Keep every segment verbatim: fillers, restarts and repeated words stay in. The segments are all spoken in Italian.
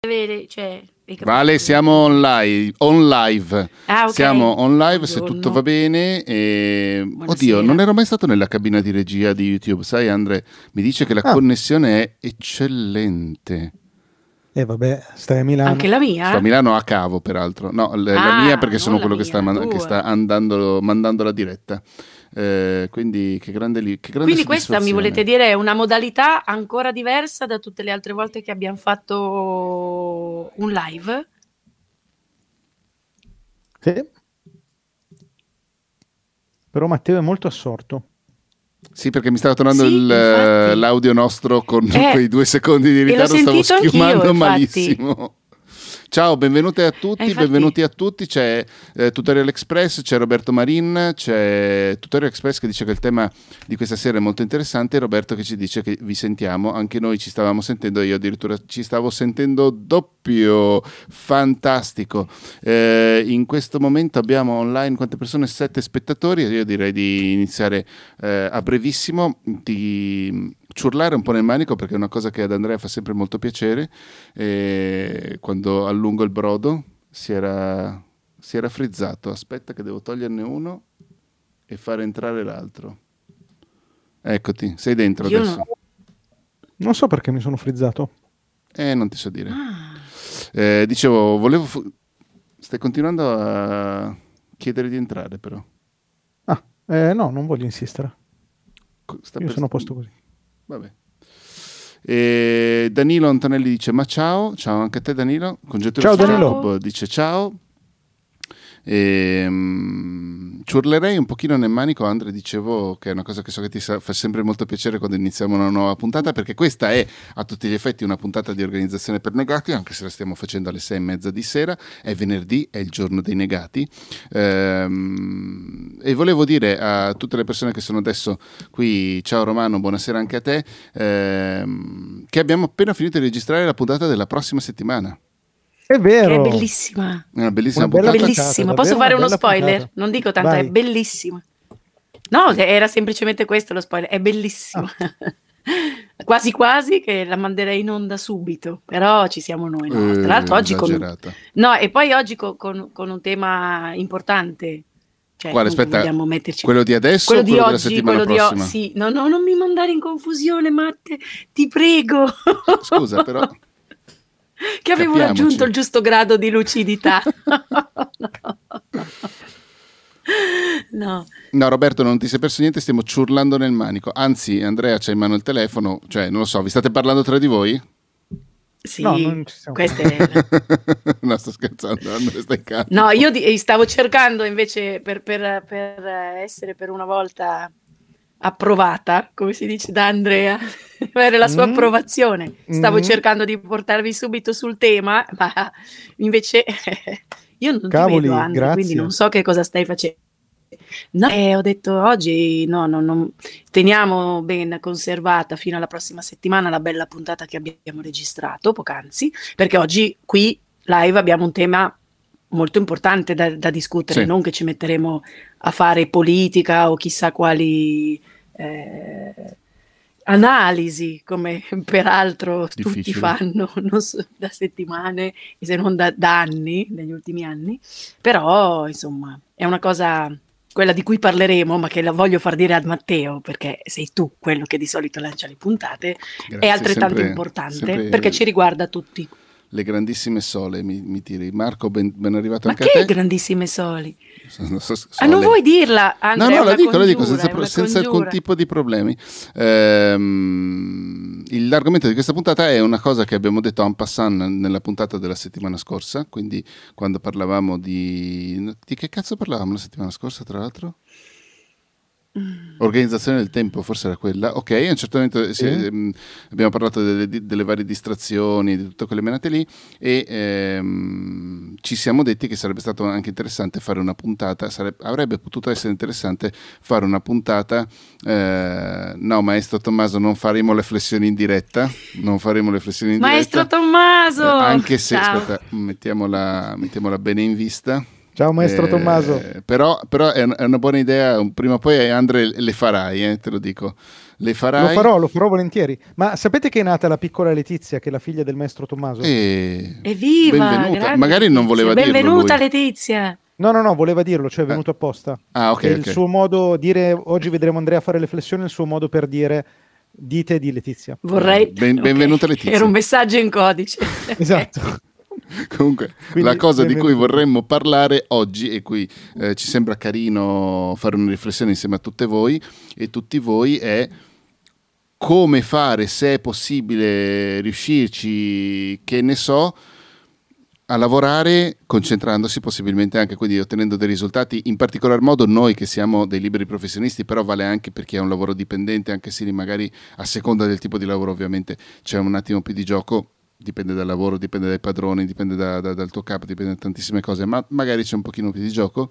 Avere, cioè, vale, siamo online, on live. Ah, okay. Siamo on live. Buongiorno. Se tutto va bene. E... Oddio, non ero mai stato nella cabina di regia di YouTube. Sai, Andre, mi dice che la ah. connessione è eccellente. E eh, vabbè, stai a Milano. Anche la mia? Sto a Milano a cavo, peraltro. No, l- ah, la mia perché sono quello mia, che sta, man- che sta andando, mandando la diretta. Eh, quindi che grande, li- che grande quindi questa mi volete dire è una modalità ancora diversa da tutte le altre volte che abbiamo fatto un live? Sì, però Matteo è molto assorto. Sì, perché mi stava tornando sì, il, l'audio nostro con eh, quei due secondi di ritardo, stavo schiumando malissimo. Ciao, benvenuti a tutti, eh, infatti... benvenuti a tutti, c'è eh, Tutorial Express, c'è Roberto Marin, c'è Tutorial Express che dice che il tema di questa sera è molto interessante e Roberto che ci dice che vi sentiamo, anche noi ci stavamo sentendo, io addirittura ci stavo sentendo doppio, fantastico. Eh, in questo momento abbiamo online quante persone? Sette spettatori, io direi di iniziare eh, a brevissimo, di... ciurlare un po' nel manico perché è una cosa che ad Andrea fa sempre molto piacere e quando allungo il brodo si era, si era frizzato, aspetta che devo toglierne uno e fare entrare l'altro, eccoti, sei dentro. Io adesso non... non so perché mi sono frizzato, eh non ti so dire. eh, dicevo volevo fu- stai continuando a chiedere di entrare però ah eh, no, non voglio insistere. Sta io per... sono a posto così. Vabbè. E Danilo Antonelli dice ma ciao, ciao anche a te Danilo. Congettura ciao Danilo. Bob dice ciao. E, um, ciurlerei un pochino nel manico. Andre, dicevo che è una cosa che so che ti sa- fa sempre molto piacere quando iniziamo una nuova puntata perché questa è a tutti gli effetti una puntata di organizzazione per negati, anche se la stiamo facendo alle sei e mezza di sera, è venerdì, è il giorno dei negati. ehm, e volevo dire a tutte le persone che sono adesso qui, ciao Romano, buonasera anche a te, ehm, che abbiamo appena finito di registrare la puntata della prossima settimana. È vero. Che è bellissima. È una bellissima una puntata. Bellissima. Posso fare uno spoiler? Puntata. Non dico tanto, vai. È bellissima. No, era semplicemente questo lo spoiler. È bellissima. Ah. Quasi quasi che la manderei in onda subito, però ci siamo noi. No? Eh, Tra l'altro oggi con... No, e poi oggi con, con, con un tema importante. Cioè, quale, aspetta, metterci... quello di adesso quello o quello di oggi, della settimana quello prossima? Di o... Sì, no, no, non mi mandare in confusione, Matte, ti prego. Scusa, però... che avevo Capiamoci. raggiunto il giusto grado di lucidità. no. No. no, Roberto, non ti sei perso niente, stiamo ciurlando nel manico. Anzi, Andrea c'ha in mano il telefono, cioè non lo so, vi state parlando tra di voi? Sì, no, non ci siamo. Questa è la... no, sto scherzando, Andrea, stai calmo. No, io di- stavo cercando invece per, per, per essere per una volta approvata, come si dice da Andrea, avere la sua mm. approvazione. Stavo mm. cercando di portarvi subito sul tema, ma invece io non Cavoli, ti vedo Andrea, grazie. Quindi non so che cosa stai facendo. No, eh, ho detto oggi no, no, no, teniamo ben conservata fino alla prossima settimana la bella puntata che abbiamo registrato poc'anzi, perché oggi qui live abbiamo un tema molto importante da, da discutere, sì. Non che ci metteremo a fare politica o chissà quali eh, analisi, come peraltro Difficile. tutti fanno, non so, da settimane, se non da, da anni, negli ultimi anni, però insomma è una cosa, quella di cui parleremo, ma che la voglio far dire a Matteo, perché sei tu quello che di solito lancia le puntate, Grazie, è altrettanto sempre, importante, sempre... perché ci riguarda tutti. Le grandissime sole, mi, mi tiri. Marco, ben, ben arrivato ma anche a te. Ma che grandissime soli? So, so, so, ah, non le... vuoi dirla, Andrea? No, no, la dico, congiura, la dico, senza, senza alcun tipo di problemi. Ehm, l'argomento di questa puntata è una cosa che abbiamo detto en passant nella puntata della settimana scorsa, quindi quando parlavamo di... Di che cazzo parlavamo la settimana scorsa, tra l'altro? Organizzazione del tempo, forse era quella. Ok, a un certo momento sì, mm. abbiamo parlato delle, delle varie distrazioni, di tutte quelle menate lì e ehm, ci siamo detti che sarebbe stato anche interessante fare una puntata, sarebbe, avrebbe potuto essere interessante fare una puntata eh, no maestro Tommaso, non faremo le flessioni in diretta, non faremo le flessioni in maestro diretta maestro Tommaso eh, anche se, Ciao. aspetta, mettiamola, mettiamola bene in vista. Ciao maestro eh, Tommaso. Però, però è, un, è una buona idea, prima o poi Andre le farai, eh, te lo dico. Le farai? Lo farò, lo farò volentieri. Ma sapete che è nata la piccola Letizia, che è la figlia del maestro Tommaso? E... Evviva! Benvenuta. Magari non voleva dirlo. Benvenuta lui. Letizia! No, no, no, voleva dirlo, cioè è venuto apposta. Ah, ok. È il okay. suo modo dire, oggi vedremo Andrea fare le flessioni, il suo modo per dire... Dite di Letizia. Vorrei... Ben, okay. Benvenuta Letizia. Era un messaggio in codice. Esatto. Comunque, quindi, la cosa di cui vorremmo parlare oggi, e qui eh, ci sembra carino fare una riflessione insieme a tutte voi e tutti voi, è come fare, se è possibile riuscirci, che ne so, a lavorare concentrandosi possibilmente anche, quindi ottenendo dei risultati, in particolar modo noi che siamo dei liberi professionisti, però vale anche per chi ha un lavoro dipendente, anche se magari a seconda del tipo di lavoro ovviamente c'è un attimo più di gioco. Dipende dal lavoro, dipende dai padroni, dipende da, da, dal tuo capo, dipende da tantissime cose, ma magari c'è un pochino più di gioco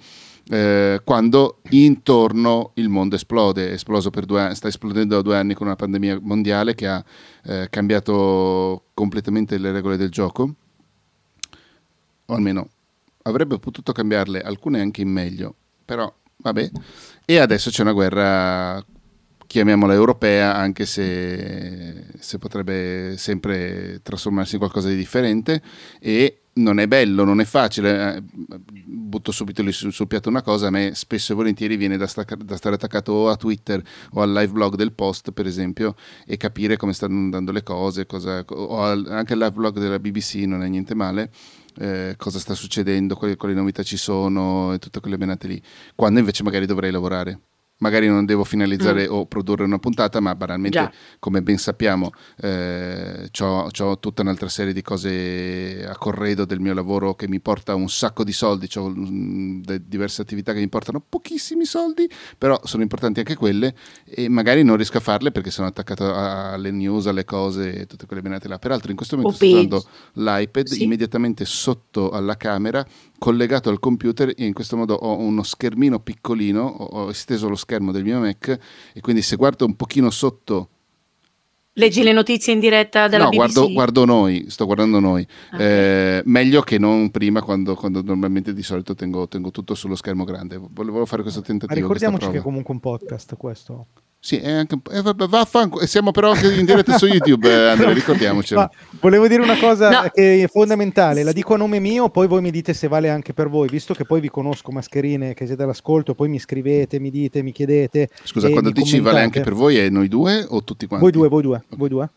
eh, quando intorno il mondo esplode, è esploso per due anni, sta esplodendo da due anni con una pandemia mondiale che ha eh, cambiato completamente le regole del gioco, o almeno avrebbe potuto cambiarle, alcune anche in meglio, però vabbè, e adesso c'è una guerra, chiamiamola europea, anche se, se potrebbe sempre trasformarsi in qualcosa di differente, e non è bello, non è facile. Butto subito lì sul, sul piatto una cosa, a me spesso e volentieri viene da, stacca, da stare attaccato o a Twitter o al live blog del Post, per esempio, e capire come stanno andando le cose, cosa, o al, anche il live blog della B B C non è niente male. Eh, cosa sta succedendo, quali, quali novità ci sono e tutte quelle menate lì, quando invece magari dovrei lavorare. Magari non devo finalizzare mm. o produrre una puntata, ma banalmente, Già. come ben sappiamo, eh, c'ho, c'ho tutta un'altra serie di cose a corredo del mio lavoro che mi porta un sacco di soldi, c'ho mh, diverse attività che mi portano pochissimi soldi, però sono importanti anche quelle, e magari non riesco a farle perché sono attaccato alle news, alle cose, tutte quelle benate là. Peraltro in questo momento o sto usando l'iPad sì. immediatamente sotto alla camera, collegato al computer, e in questo modo ho uno schermino piccolino, ho esteso lo schermo del mio Mac, e quindi se guardo un pochino sotto, leggi le notizie in diretta della no, B B C? No, guardo, guardo noi, sto guardando noi, okay. eh, meglio che non prima, quando, quando normalmente di solito tengo, tengo tutto sullo schermo grande. Volevo fare questo tentativo. Ma ricordiamoci che è comunque un podcast questo. Sì, è anche eh, vaffanculo. Siamo però anche in diretta su YouTube, eh, Andrea, ricordiamocelo. Ma volevo dire una cosa no. che è fondamentale, la dico a nome mio, poi voi mi dite se vale anche per voi, visto che poi vi conosco, mascherine, che siete all'ascolto, poi mi scrivete, mi dite, mi chiedete. Scusa, quando dici commentate. Vale anche per voi, è noi due o tutti quanti? Voi due, voi due, okay. voi due.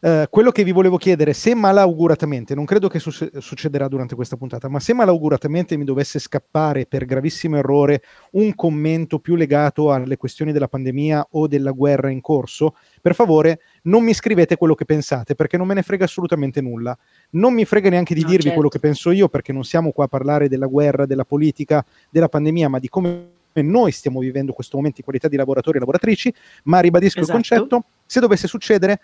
Uh, quello che vi volevo chiedere, se malauguratamente, non credo che su- succederà durante questa puntata, ma se malauguratamente mi dovesse scappare per gravissimo errore un commento più legato alle questioni della pandemia o della guerra in corso, per favore non mi scrivete quello che pensate, perché non me ne frega assolutamente nulla. Non mi frega neanche di no, dirvi certo. quello che penso io, perché non siamo qua a parlare della guerra, della politica, della pandemia, ma di come noi stiamo vivendo questo momento in qualità di lavoratori e lavoratrici, ma ribadisco esatto. il concetto, se dovesse succedere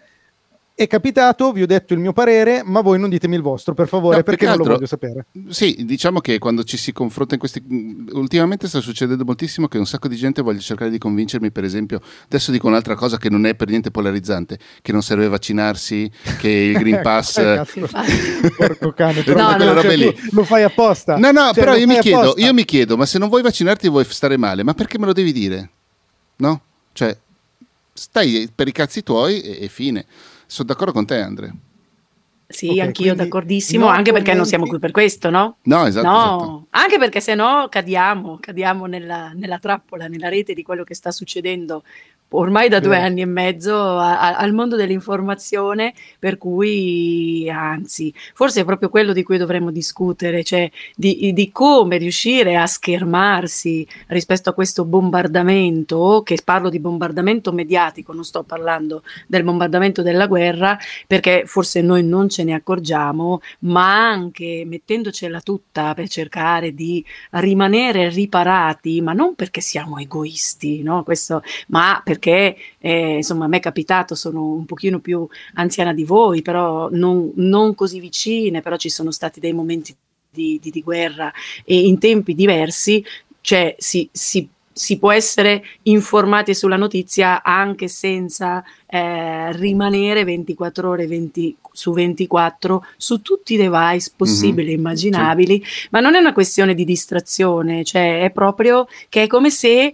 è capitato, vi ho detto il mio parere, ma voi non ditemi il vostro, per favore, no, perché non lo voglio sapere. Sì, diciamo che quando ci si confronta in questi... Ultimamente sta succedendo moltissimo che un sacco di gente voglia cercare di convincermi, per esempio, adesso dico un'altra cosa che non è per niente polarizzante, che non serve vaccinarsi, che il Green Pass... Porco cane, però no, no, cioè, lì. lo fai apposta. No, no, cioè, però io mi, chiedo, io mi chiedo, ma se non vuoi vaccinarti vuoi stare male, ma perché me lo devi dire? No? Cioè, stai per i cazzi tuoi e, e fine. Sono d'accordo con te, Andre. Sì, okay, anch'io d'accordissimo, anche commenti. Perché non siamo qui per questo, no? No, esatto. No, esatto. Anche perché se no cadiamo, cadiamo nella, nella trappola, nella rete di quello che sta succedendo ormai da due anni e mezzo a, a, al mondo dell'informazione, per cui, anzi, forse è proprio quello di cui dovremmo discutere, cioè di, di come riuscire a schermarsi rispetto a questo bombardamento, che parlo di bombardamento mediatico, non sto parlando del bombardamento della guerra, perché forse noi non ce ne accorgiamo, ma anche mettendocela tutta per cercare di rimanere riparati, ma non perché siamo egoisti, no? Questo, ma per perché eh, insomma a me è capitato, sono un pochino più anziana di voi, però non, non così vicine, però ci sono stati dei momenti di, di, di guerra e in tempi diversi, cioè si, si, si può essere informati sulla notizia anche senza eh, rimanere ventiquattro ore venti ventiquattro su ventiquattro su tutti i device possibili e mm-hmm. immaginabili, sì. Ma non è una questione di distrazione, cioè è proprio che è come se,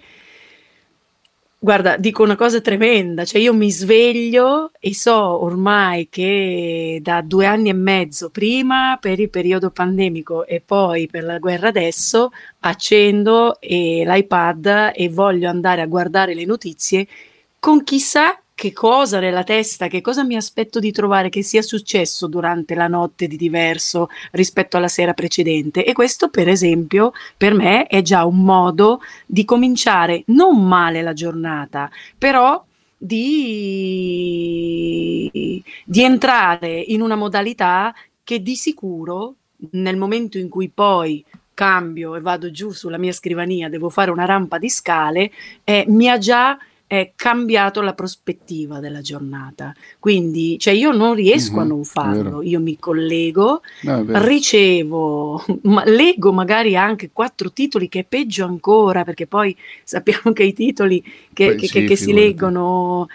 guarda, dico una cosa tremenda, cioè io mi sveglio e so ormai che da due anni e mezzo, prima per il periodo pandemico e poi per la guerra adesso, accendo e l'iPad e voglio andare a guardare le notizie con chissà che cosa nella testa, che cosa mi aspetto di trovare che sia successo durante la notte di diverso rispetto alla sera precedente. E questo, per esempio, per me è già un modo di cominciare non male la giornata, però di, di entrare in una modalità che di sicuro, nel momento in cui poi cambio e vado giù sulla mia scrivania, devo fare una rampa di scale, eh, mi ha già è cambiato la prospettiva della giornata. Quindi, cioè, io non riesco mm-hmm, a non farlo, io mi collego, ah, ricevo, ma leggo magari anche quattro titoli, che è peggio ancora, perché poi sappiamo che i titoli che, poi, che, sì, che, che si leggono,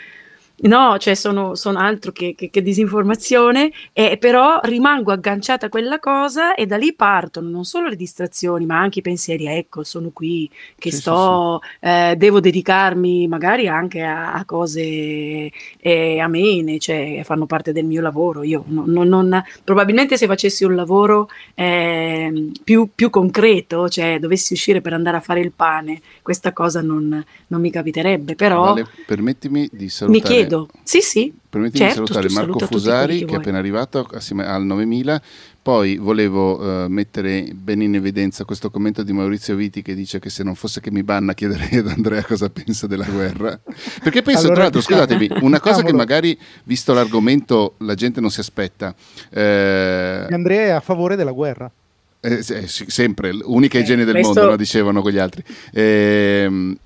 no, cioè sono, sono altro che, che, che disinformazione, eh, però rimango agganciata a quella cosa e da lì partono non solo le distrazioni, ma anche i pensieri, ecco, sono qui, che sì, sto, sì, sì. Eh, devo dedicarmi magari anche a, a cose eh, amene, cioè fanno parte del mio lavoro. Io non, non, non, probabilmente se facessi un lavoro eh, più, più concreto, cioè dovessi uscire per andare a fare il pane, questa cosa non, non mi capiterebbe, però... Vale, permettimi di salutare... Sì, sì. Permettimi certo, di salutare Marco Fusari, che, che è appena arrivato assieme al novemila. Poi volevo uh, mettere ben in evidenza questo commento di Maurizio Viti, che dice che se non fosse che mi banna chiederei ad Andrea cosa pensa della guerra. Perché penso, allora, tra l'altro, diciamo, scusatevi, una cosa diciamolo. Che magari, visto l'argomento, la gente non si aspetta. Eh... Andrea è a favore della guerra. Eh, eh, sì, sempre, unica eh, igiene del questo... mondo, la dicevano con gli altri. Eh,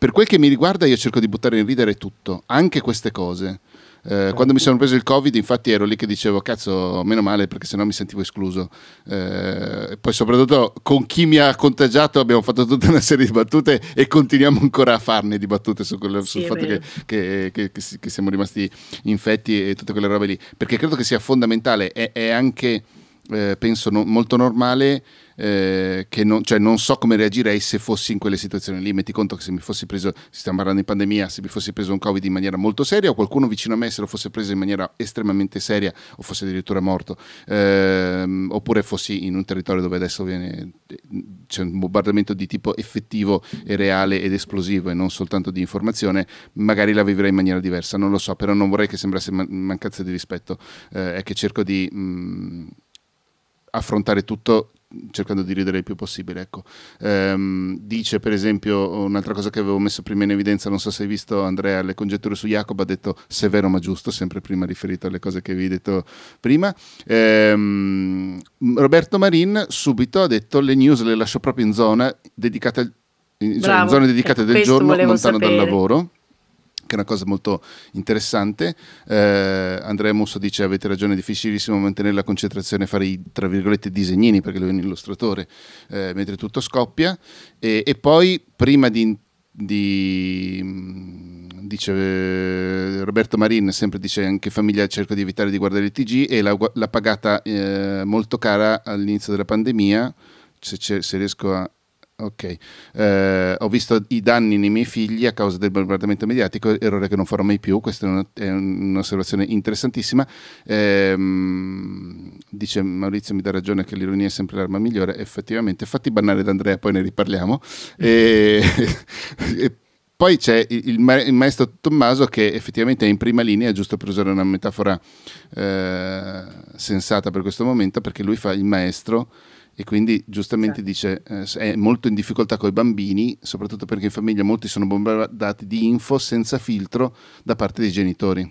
Per quel che mi riguarda, io cerco di buttare in ridere tutto, anche queste cose. Eh, quando mi sono preso il Covid, infatti, ero lì che dicevo, cazzo, meno male, perché sennò mi sentivo escluso. Eh, poi soprattutto con chi mi ha contagiato abbiamo fatto tutta una serie di battute e continuiamo ancora a farne di battute su quello, sì, sul fatto che, che, che, che, che siamo rimasti infetti e tutte quelle robe lì. Perché credo che sia fondamentale, è, è anche... Eh, penso no, molto normale eh, che non, cioè non so come reagirei se fossi in quelle situazioni lì. Metti conto che se mi fossi preso, si sta parlando di pandemia, se mi fossi preso un Covid in maniera molto seria, o qualcuno vicino a me se lo fosse preso in maniera estremamente seria o fosse addirittura morto, eh, oppure fossi in un territorio dove adesso viene, c'è un bombardamento di tipo effettivo e reale ed esplosivo e non soltanto di informazione, magari la vivrei in maniera diversa, non lo so, però non vorrei che sembrasse man- mancanza di rispetto. Eh, è che cerco di... Mh, affrontare tutto cercando di ridere il più possibile, ecco. Ehm, dice per esempio un'altra cosa che avevo messo prima in evidenza, non so se hai visto Andrea, le congetture su Jacob, ha detto severo ma giusto, sempre prima riferito alle cose che avevi detto prima. Ehm, Roberto Marin subito ha detto le news le lascio proprio in zona dedicata, cioè bravo, in zone dedicate del giorno lontano sapere. Dal lavoro, che è una cosa molto interessante. eh, Andrea Musso dice avete ragione, è difficilissimo mantenere la concentrazione e fare i tra virgolette disegnini, perché lui è un illustratore, eh, mentre tutto scoppia. E, e poi prima di, di dice eh, Roberto Marin, sempre dice anche famiglia, cerco di evitare di guardare il T G e l'ha, l'ha pagata eh, molto cara all'inizio della pandemia, se, se riesco a... Ok, eh, ho visto i danni nei miei figli a causa del bombardamento mediatico, errore che non farò mai più. Questa è, una, è un'osservazione interessantissima. Eh, dice Maurizio, mi dà ragione che l'ironia è sempre l'arma migliore, effettivamente. Fatti bannare da Andrea, poi ne riparliamo. E, e poi c'è il, ma- il maestro Tommaso, che effettivamente è in prima linea, giusto per usare una metafora eh, sensata per questo momento, perché lui fa il maestro. E quindi giustamente sì. Dice eh, è molto in difficoltà con i bambini, soprattutto perché in famiglia molti sono bombardati di info senza filtro da parte dei genitori,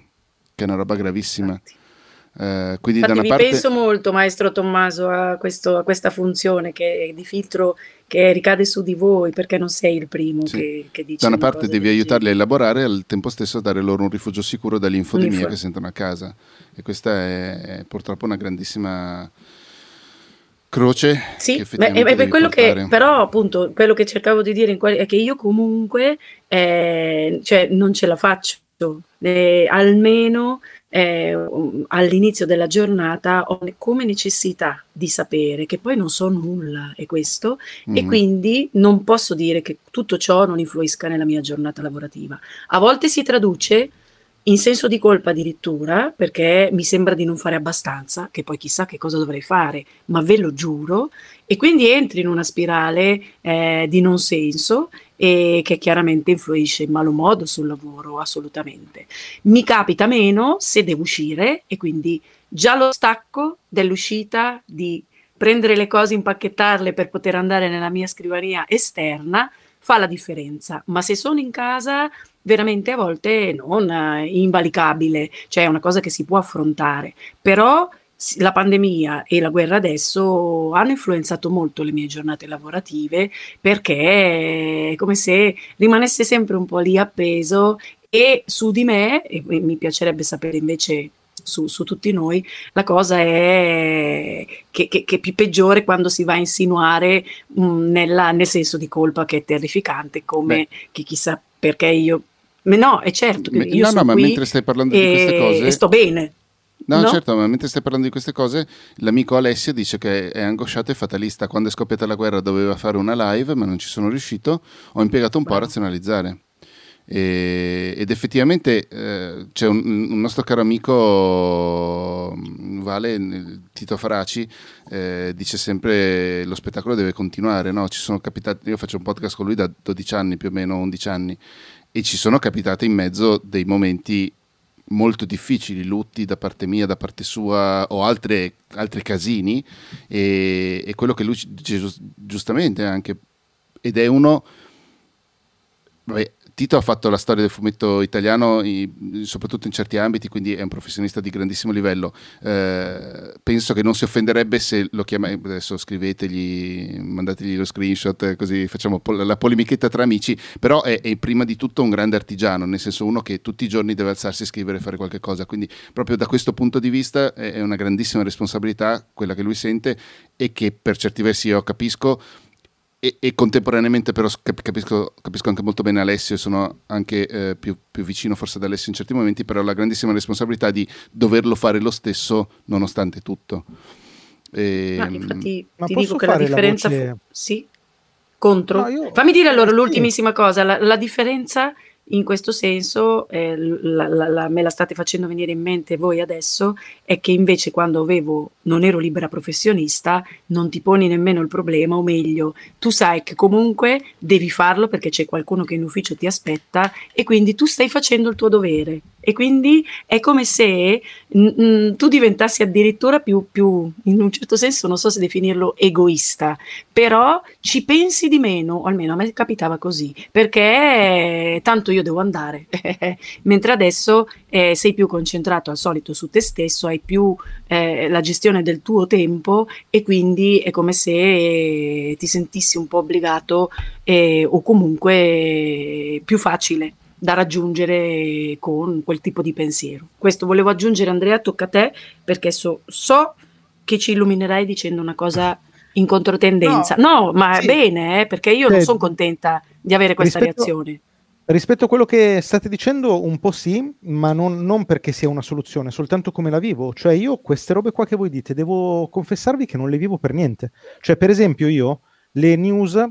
che è una roba gravissima. Eh, quindi Infatti da una parte... penso molto, maestro Tommaso, a, questo, a questa funzione che è di filtro, che ricade su di voi, perché non sei il primo sì. che, che dice. Da una parte devi aiutarli genere. a elaborare e al tempo stesso dare loro un rifugio sicuro dall'infodemia che sentono a casa. E questa è, è purtroppo una grandissima... croce. Sì, beh, è, è quello che, però appunto quello che cercavo di dire in quali, è che io comunque eh, cioè non ce la faccio, eh, almeno eh, all'inizio della giornata ho come necessità di sapere che poi non so nulla, è questo, mm. e quindi non posso dire che tutto ciò non influisca nella mia giornata lavorativa. A volte si traduce in senso di colpa addirittura, perché mi sembra di non fare abbastanza, che poi chissà che cosa dovrei fare, ma ve lo giuro, e quindi entri in una spirale eh, di non senso e che chiaramente influisce in malo modo sul lavoro, assolutamente. Mi capita meno se devo uscire, e quindi già lo stacco dell'uscita, di prendere le cose, impacchettarle per poter andare nella mia scrivania esterna, fa la differenza. Ma se sono in casa, veramente a volte non eh, invalicabile, cioè è una cosa che si può affrontare, però la pandemia e la guerra adesso hanno influenzato molto le mie giornate lavorative, perché è come se rimanesse sempre un po' lì appeso, e su di me, e mi piacerebbe sapere invece su, su tutti noi, la cosa è che, che, che è peggiore quando si va a insinuare mh, nella, nel senso di colpa, che è terrificante, come chi chissà perché io... No, è certo che io no, sono no, ma qui mentre stai parlando e, di queste cose, e sto bene. No, no, certo, ma mentre stai parlando di queste cose, l'amico Alessio dice che è angosciato e fatalista. Quando è scoppiata la guerra doveva fare una live, ma non ci sono riuscito. Ho impiegato un po' a razionalizzare. E, ed effettivamente eh, c'è un, un nostro caro amico, Vale, Tito Faraci, eh, dice sempre lo spettacolo deve continuare, no? Ci sono capitati, io faccio un podcast con lui da dodici anni più o meno, undici anni, e ci sono capitati in mezzo dei momenti molto difficili, lutti da parte mia, da parte sua, o altre, altri casini, e, e quello che lui dice giustamente anche, ed è uno... Vabbè, Tito ha fatto la storia del fumetto italiano, soprattutto in certi ambiti, quindi è un professionista di grandissimo livello. Eh, penso che non si offenderebbe se lo chiamate, adesso scrivetegli, mandategli lo screenshot, così facciamo pol- la polemichetta tra amici, però è, è prima di tutto un grande artigiano, nel senso uno che tutti i giorni deve alzarsi, scrivere, fare qualche cosa, quindi proprio da questo punto di vista è, è una grandissima responsabilità quella che lui sente, e che per certi versi io capisco. E, e contemporaneamente però capisco, capisco anche molto bene Alessio, e sono anche eh, più, più vicino forse ad Alessio in certi momenti, però la grandissima responsabilità di doverlo fare lo stesso nonostante tutto. E, ma infatti ma ti dico che la differenza... La voce... fu... Sì? Contro? No, io... Fammi dire allora l'ultimissima sì. cosa, la, la differenza in questo senso, eh, la, la, la, me la state facendo venire in mente voi adesso, è che invece quando avevo... non ero libera professionista, non ti poni nemmeno il problema, o meglio, tu sai che comunque devi farlo perché c'è qualcuno che in ufficio ti aspetta, e quindi tu stai facendo il tuo dovere, e quindi è come se mh, mh, tu diventassi addirittura più, più, in un certo senso, non so se definirlo egoista, però ci pensi di meno, o almeno a me capitava così, perché tanto io devo andare, mentre adesso eh, sei più concentrato al solito su te stesso, hai più eh, la gestione del tuo tempo, e quindi è come se ti sentissi un po' obbligato eh, o comunque più facile da raggiungere con quel tipo di pensiero. Questo volevo aggiungere. Andrea, tocca a te, perché so, so che ci illuminerai dicendo una cosa in controtendenza. No, no, ma sì. bene, eh, perché io eh, non sono contenta di avere questa rispetto... reazione. Rispetto a quello che state dicendo, un po' sì, ma non, non perché sia una soluzione, soltanto come la vivo. Cioè io queste robe qua che voi dite, devo confessarvi che non le vivo per niente. Cioè per esempio io le news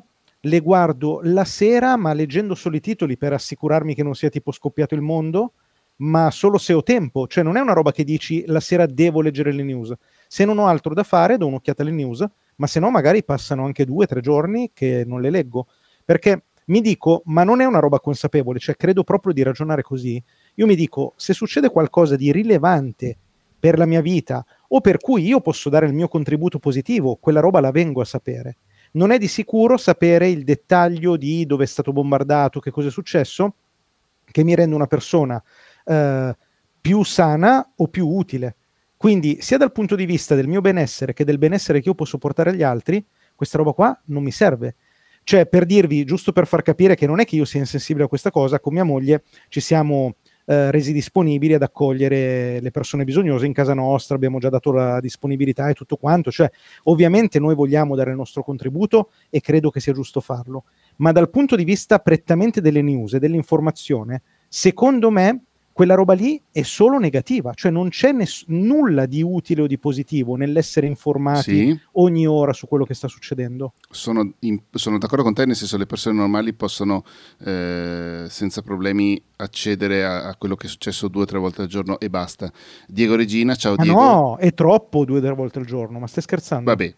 le guardo la sera, ma leggendo solo i titoli per assicurarmi che non sia tipo scoppiato il mondo, ma solo se ho tempo. Cioè non è una roba che dici la sera devo leggere le news. Se non ho altro da fare do un'occhiata alle news, ma se no magari passano anche due o tre giorni che non le leggo. Perché... mi dico, ma non è una roba consapevole, cioè credo proprio di ragionare così. Io mi dico, se succede qualcosa di rilevante per la mia vita o per cui io posso dare il mio contributo positivo, quella roba la vengo a sapere. Non è di sicuro sapere il dettaglio di dove è stato bombardato, che cosa è successo, che mi rende una persona eh, più sana o più utile. Quindi sia dal punto di vista del mio benessere che del benessere che io posso portare agli altri, questa roba qua non mi serve. Cioè, per dirvi, giusto per far capire che non è che io sia insensibile a questa cosa, con mia moglie ci siamo eh, resi disponibili ad accogliere le persone bisognose in casa nostra, abbiamo già dato la disponibilità e tutto quanto. Cioè, ovviamente noi vogliamo dare il nostro contributo e credo che sia giusto farlo. Ma dal punto di vista prettamente delle news e dell'informazione, secondo me quella roba lì è solo negativa, cioè non c'è ness- nulla di utile o di positivo nell'essere informati sì. ogni ora su quello che sta succedendo. Sono, in, sono d'accordo con te, nel senso, le persone normali possono eh, senza problemi accedere a, a quello che è successo due o tre volte al giorno e basta. Diego Regina, ciao ma Diego. No, è troppo due o tre volte al giorno, ma stai scherzando? Vabbè,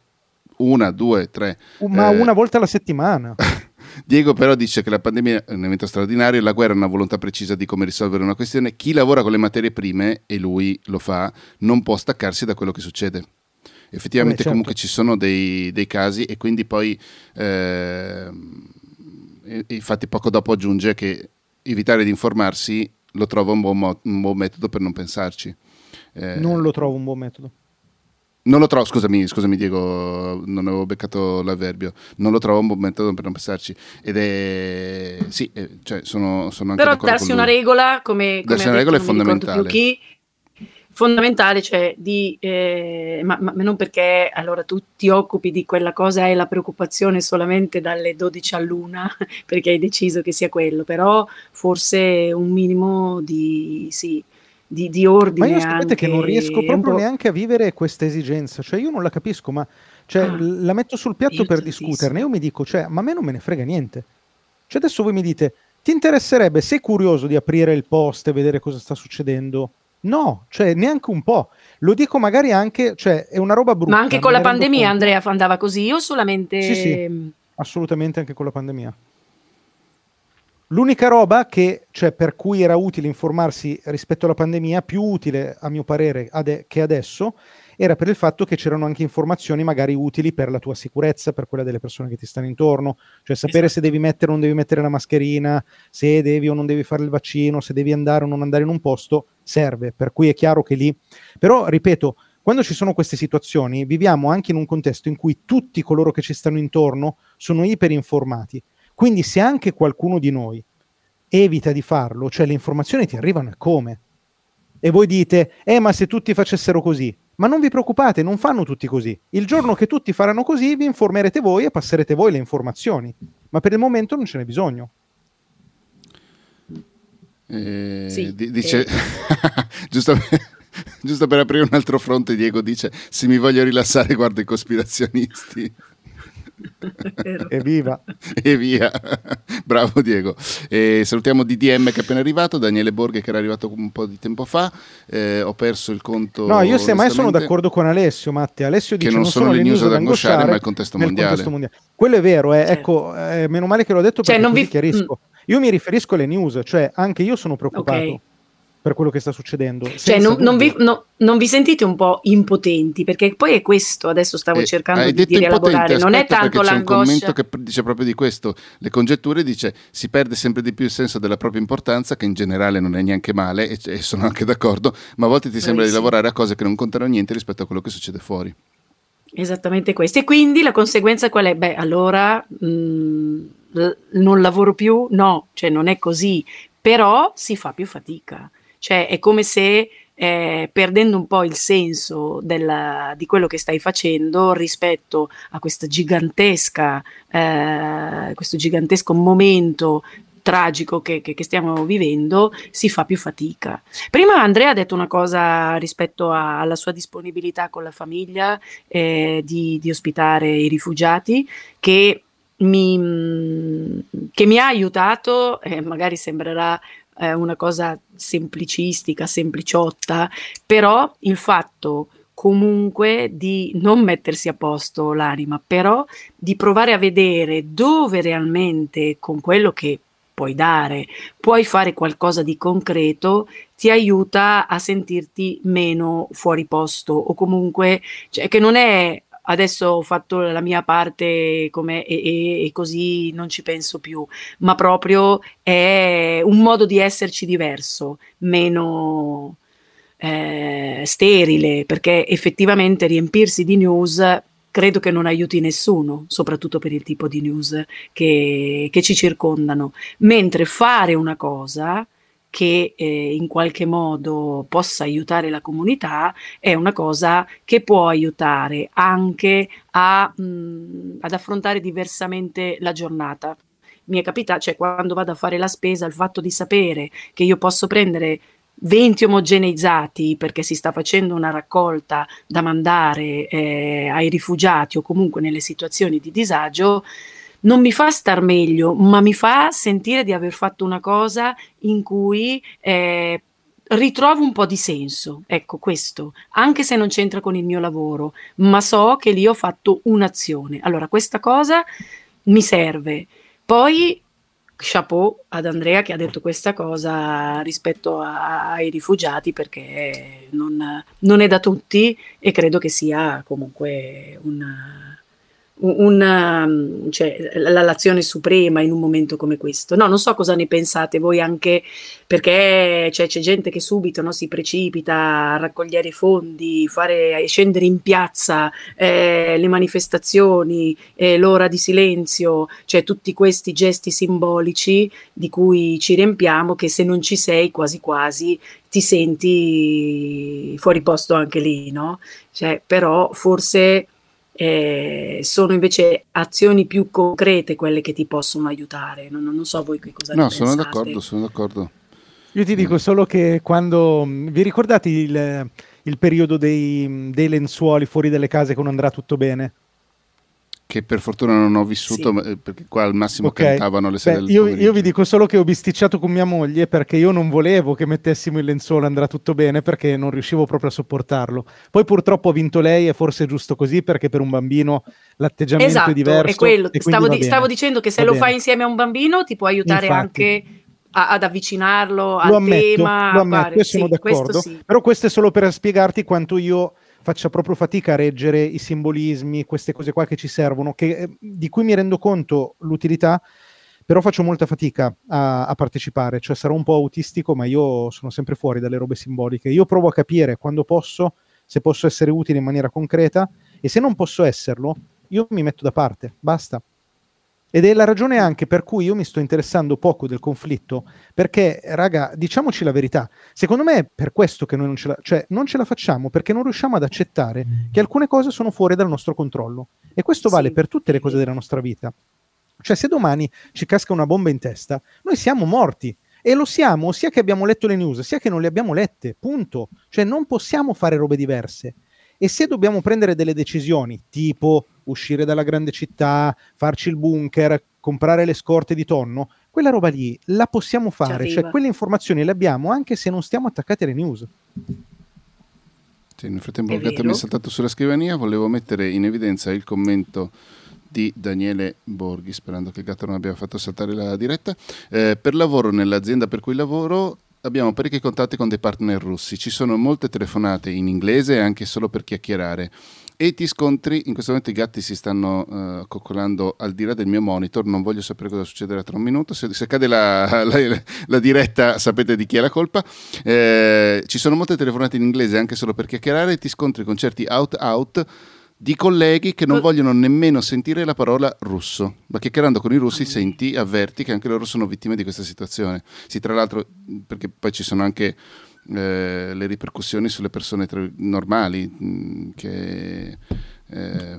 una, due, tre. Ma eh... una volta alla settimana. Diego però dice che la pandemia è un evento straordinario, la guerra è una volontà precisa di come risolvere una questione, chi lavora con le materie prime, e lui lo fa, non può staccarsi da quello che succede. Effettivamente Beh, certo. comunque ci sono dei, dei casi, e quindi poi eh, infatti poco dopo aggiunge che evitare di informarsi lo trova un buon, mo- un buon metodo per non pensarci. Eh, non lo trovo un buon metodo. Non lo trovo, scusami, scusami Diego, non avevo beccato l'avverbio. Non lo trovo un buon metodo per non pensarci. Ed è sì, è, cioè sono, sono anche. Però darsi una regola, come, come darsi una regola detto, è fondamentale. Chi, fondamentale, cioè di eh, ma, ma non perché allora tu ti occupi di quella cosa e la preoccupazione solamente dalle dodici all'una perché hai deciso che sia quello. Però forse un minimo di sì. Di, di ordine. Ma io sapete che non riesco proprio neanche a vivere questa esigenza, cioè io non la capisco, ma cioè, ah, la metto sul piatto per discuterne, io mi dico, cioè, ma a me non me ne frega niente, cioè adesso voi mi dite, ti interesserebbe, sei curioso di aprire il post e vedere cosa sta succedendo? No, cioè neanche un po', lo dico magari anche, cioè è una roba brutta. Ma anche con la pandemia conto. Andrea andava così o solamente? Sì, sì, assolutamente anche con la pandemia. L'unica roba che, cioè, per cui era utile informarsi rispetto alla pandemia, più utile a mio parere ade- che adesso, era per il fatto che c'erano anche informazioni magari utili per la tua sicurezza, per quella delle persone che ti stanno intorno, cioè sapere esatto. se devi mettere o non devi mettere la mascherina, se devi o non devi fare il vaccino, se devi andare o non andare in un posto, serve, per cui è chiaro che lì... Però, ripeto, quando ci sono queste situazioni, viviamo anche in un contesto in cui tutti coloro che ci stanno intorno sono iperinformati. Quindi se anche qualcuno di noi evita di farlo, cioè le informazioni ti arrivano e come? E voi dite, eh ma se tutti facessero così, ma non vi preoccupate, non fanno tutti così. Il giorno che tutti faranno così vi informerete voi e passerete voi le informazioni, ma per il momento non ce n'è bisogno. Eh, sì, d- dice, eh. giustamente... Giusto per aprire un altro fronte, Diego dice, se mi voglio rilassare guardo i cospirazionisti. Evviva e via. Bravo Diego. E salutiamo D D M che è appena arrivato, Daniele Borghe che era arrivato un po' di tempo fa, eh, ho perso il conto. No, io semmai sono d'accordo con Alessio Matte. Alessio dice che non, non sono, sono le news ad angosciare, ma il contesto mondiale. mondiale. Quello è vero, eh. Cioè. Ecco, eh, meno male che l'ho detto perché cioè, non vi chiarisco. Mm. Io mi riferisco alle news, cioè anche io sono preoccupato. Okay. Per quello che sta succedendo, cioè non, non, vi, no, non vi sentite un po' impotenti? Perché poi è questo, adesso stavo eh, cercando di, di rielaborare, non è tanto l'angoscia. C'è un commento che dice proprio di questo, le congetture, dice si perde sempre di più il senso della propria importanza, che in generale non è neanche male, e, e sono anche d'accordo, ma a volte ti sembra eh, di sì. lavorare a cose che non contano niente rispetto a quello che succede fuori. Esattamente questo, e quindi la conseguenza qual è? Beh allora mh, non lavoro più? No, cioè non è così, però si fa più fatica. Cioè è come se eh, perdendo un po' il senso della, di quello che stai facendo rispetto a questa gigantesca, eh, questo gigantesco momento tragico che, che, che stiamo vivendo, si fa più fatica. Prima Andrea ha detto una cosa rispetto a, alla sua disponibilità con la famiglia eh, di, di ospitare i rifugiati, che mi, che mi ha aiutato, eh, magari sembrerà... una cosa semplicistica, sempliciotta, però il fatto comunque di non mettersi a posto l'anima, però di provare a vedere dove realmente con quello che puoi dare, puoi fare qualcosa di concreto, ti aiuta a sentirti meno fuori posto, o comunque cioè, che non è adesso ho fatto la mia parte come e, e, e così non ci penso più, ma proprio è un modo di esserci diverso, meno eh, sterile, perché effettivamente riempirsi di news credo che non aiuti nessuno, soprattutto per il tipo di news che, che ci circondano, mentre fare una cosa che eh, in qualche modo possa aiutare la comunità è una cosa che può aiutare anche a, mh, ad affrontare diversamente la giornata. Mi è capitato, cioè quando vado a fare la spesa, il fatto di sapere che io posso prendere venti omogeneizzati, perché si sta facendo una raccolta da mandare eh, ai rifugiati o comunque nelle situazioni di disagio, non mi fa star meglio, ma mi fa sentire di aver fatto una cosa in cui eh, ritrovo un po' di senso, ecco questo, anche se non c'entra con il mio lavoro, ma so che lì ho fatto un'azione. Allora questa cosa mi serve. Poi chapeau ad Andrea che ha detto questa cosa rispetto a, ai rifugiati, perché non, non è da tutti e credo che sia comunque una... Una, cioè, l'azione suprema in un momento come questo. No, non so cosa ne pensate voi, anche perché cioè, c'è gente che subito no, si precipita a raccogliere fondi, fare, scendere in piazza, eh, le manifestazioni, eh, l'ora di silenzio, cioè tutti questi gesti simbolici di cui ci riempiamo, che se non ci sei quasi quasi ti senti fuori posto anche lì, no? Cioè, però forse Eh, sono invece azioni più concrete quelle che ti possono aiutare. Non, non so voi qui cosa no, ne pensate. No, sono d'accordo, sono d'accordo. Io ti dico solo che quando... Vi ricordate il, il periodo dei, dei lenzuoli fuori dalle case con Andrà tutto bene? Che per fortuna non ho vissuto, sì. Perché qua al massimo okay. Cantavano le sere del pomeriggio. Io vi dico solo che ho bisticciato con mia moglie, perché io non volevo che mettessimo il lenzuolo Andrà tutto bene, perché non riuscivo proprio a sopportarlo. Poi purtroppo ha vinto lei, e forse è giusto così, perché per un bambino l'atteggiamento esatto, è diverso. Esatto, è quello. Stavo, di- stavo dicendo che se lo fai insieme a un bambino ti può aiutare Infatti. Anche... A, ad avvicinarlo al ammetto, tema. Lo ammetto, io sono sì, d'accordo, questo sì. Però questo è solo per spiegarti quanto io faccia proprio fatica a reggere i simbolismi, queste cose qua che ci servono, che, di cui mi rendo conto l'utilità, però faccio molta fatica a, a partecipare, cioè sarò un po' autistico, ma io sono sempre fuori dalle robe simboliche. Io provo a capire quando posso, se posso essere utile in maniera concreta, e se non posso esserlo, io mi metto da parte, basta. Ed è la ragione anche per cui io mi sto interessando poco del conflitto, perché raga, diciamoci la verità, secondo me è per questo che noi non ce la, cioè, non ce la facciamo, perché non riusciamo ad accettare che alcune cose sono fuori dal nostro controllo, e questo vale sì. Per tutte le cose della nostra vita, cioè se domani ci casca una bomba in testa noi siamo morti, e lo siamo sia che abbiamo letto le news sia che non le abbiamo lette, punto. Cioè non possiamo fare robe diverse, e se dobbiamo prendere delle decisioni tipo uscire dalla grande città, farci il bunker, comprare le scorte di tonno, quella roba lì la possiamo fare, cioè quelle informazioni le abbiamo anche se non stiamo attaccati alle news. Sì, nel frattempo il gatto mi è saltato sulla scrivania, volevo mettere in evidenza il commento di Daniele Borghi, sperando che il gatto non abbia fatto saltare la diretta. Eh, per lavoro nell'azienda per cui lavoro abbiamo parecchi contatti con dei partner russi, ci sono molte telefonate in inglese anche solo per chiacchierare, e ti scontri, in questo momento i gatti si stanno uh, coccolando al di là del mio monitor, non voglio sapere cosa succederà tra un minuto, se, se cade la, la, la diretta sapete di chi è la colpa. Eh, ci sono molte telefonate in inglese anche solo per chiacchierare, e ti scontri con certi out out di colleghi che non vogliono nemmeno sentire la parola russo, ma chiacchierando con i russi senti, avverti che anche loro sono vittime di questa situazione. Sì, tra l'altro, perché poi ci sono anche eh, le ripercussioni sulle persone tra- normali mh, che, eh,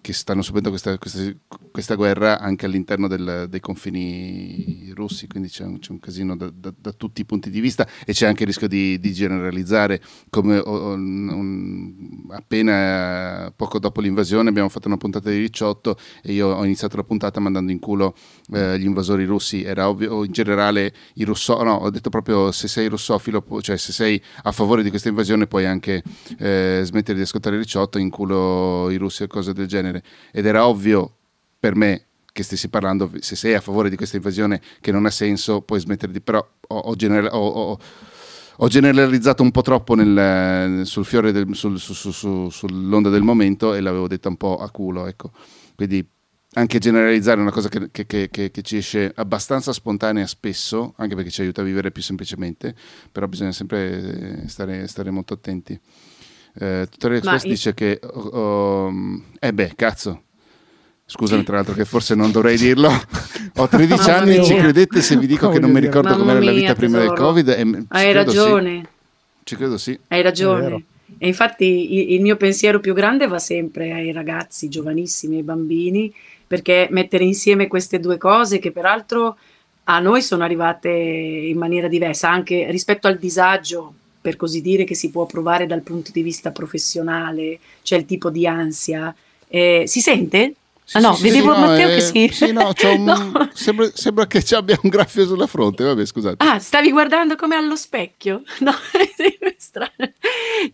che stanno subendo questa, questa, questa guerra anche all'interno del, dei confini russi, quindi c'è un, c'è un casino da, da, da tutti i punti di vista, e c'è anche il rischio di, di generalizzare, come o, un, un, appena poco dopo l'invasione abbiamo fatto una puntata di diciotto e io ho iniziato la puntata mandando in culo eh, gli invasori russi, era ovvio, o in generale i russo, no, ho detto proprio se sei russofilo, cioè se sei a favore di questa invasione puoi anche eh, smettere di ascoltare diciotto, in culo i russi e cose del genere. Ed era ovvio per me che stessi parlando, se sei a favore di questa invasione che non ha senso puoi smettere di... però ho, ho, genera- ho, ho, ho generalizzato un po' troppo nel, sul fiore del, sul, su, su, su, sull'onda del momento, e l'avevo detta un po' a culo, ecco. Quindi anche generalizzare è una cosa che, che, che, che, che ci esce abbastanza spontanea spesso, anche perché ci aiuta a vivere più semplicemente, però bisogna sempre stare, stare molto attenti. Eh, Tutorial Express io... dice che oh, oh, eh beh cazzo scusami tra l'altro che forse non dovrei dirlo, ho tredici anni e ci credete se vi dico che non mi ricordo com'era mia, la vita prima tesoro. Del Covid eh, hai ragione sì. Ci credo sì hai ragione e infatti il mio pensiero più grande va sempre ai ragazzi giovanissimi, ai bambini, perché mettere insieme queste due cose che peraltro a noi sono arrivate in maniera diversa, anche rispetto al disagio, per così dire, che si può provare dal punto di vista professionale, cioè il tipo di ansia. Eh, si sente? Sì, ah no, sì, vedevo sì, Matteo no, che si... Sì, no, c'ho un... no. Sembra, sembra che ci abbia un graffio sulla fronte, vabbè, scusate. Ah, stavi guardando come allo specchio? No, strano.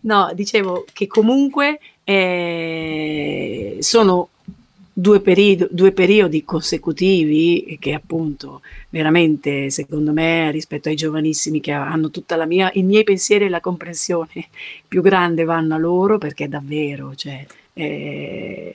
No, dicevo che comunque eh, sono due periodi, due periodi consecutivi che appunto veramente, secondo me, rispetto ai giovanissimi che hanno tutta la mia, i miei pensieri e la comprensione più grande vanno a loro, perché davvero, cioè... Eh,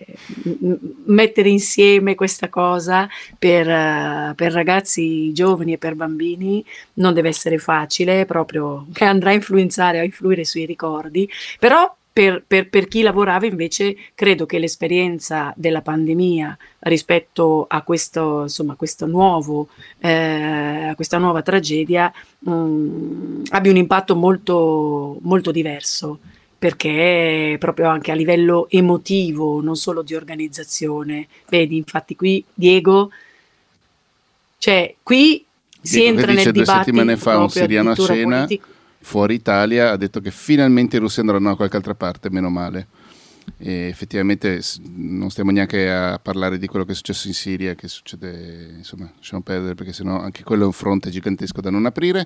mettere insieme questa cosa per, uh, per ragazzi giovani e per bambini non deve essere facile, proprio che andrà a influenzare a influire sui ricordi, però per, per, per chi lavorava invece credo che l'esperienza della pandemia rispetto a questo, insomma, questo nuovo, eh, a questa nuova tragedia mh, abbia un impatto molto, molto diverso, perché proprio anche a livello emotivo, non solo di organizzazione. Vedi, infatti qui, Diego, cioè qui si Diego entra nel dibattito. Due settimane fa un siriano a cena, politico. Fuori Italia, ha detto che finalmente i russi andranno a qualche altra parte, meno male. E effettivamente non stiamo neanche a parlare di quello che è successo in Siria, che succede, insomma, lasciamo perdere, perché sennò anche quello è un fronte gigantesco da non aprire,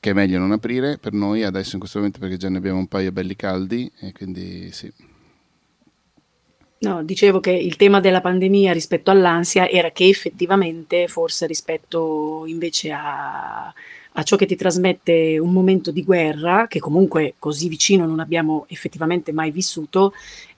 che è meglio non aprire per noi adesso in questo momento, perché già ne abbiamo un paio belli caldi, e quindi sì. No, dicevo che il tema della pandemia rispetto all'ansia era che effettivamente, forse rispetto invece a, a ciò che ti trasmette un momento di guerra, che comunque così vicino non abbiamo effettivamente mai vissuto,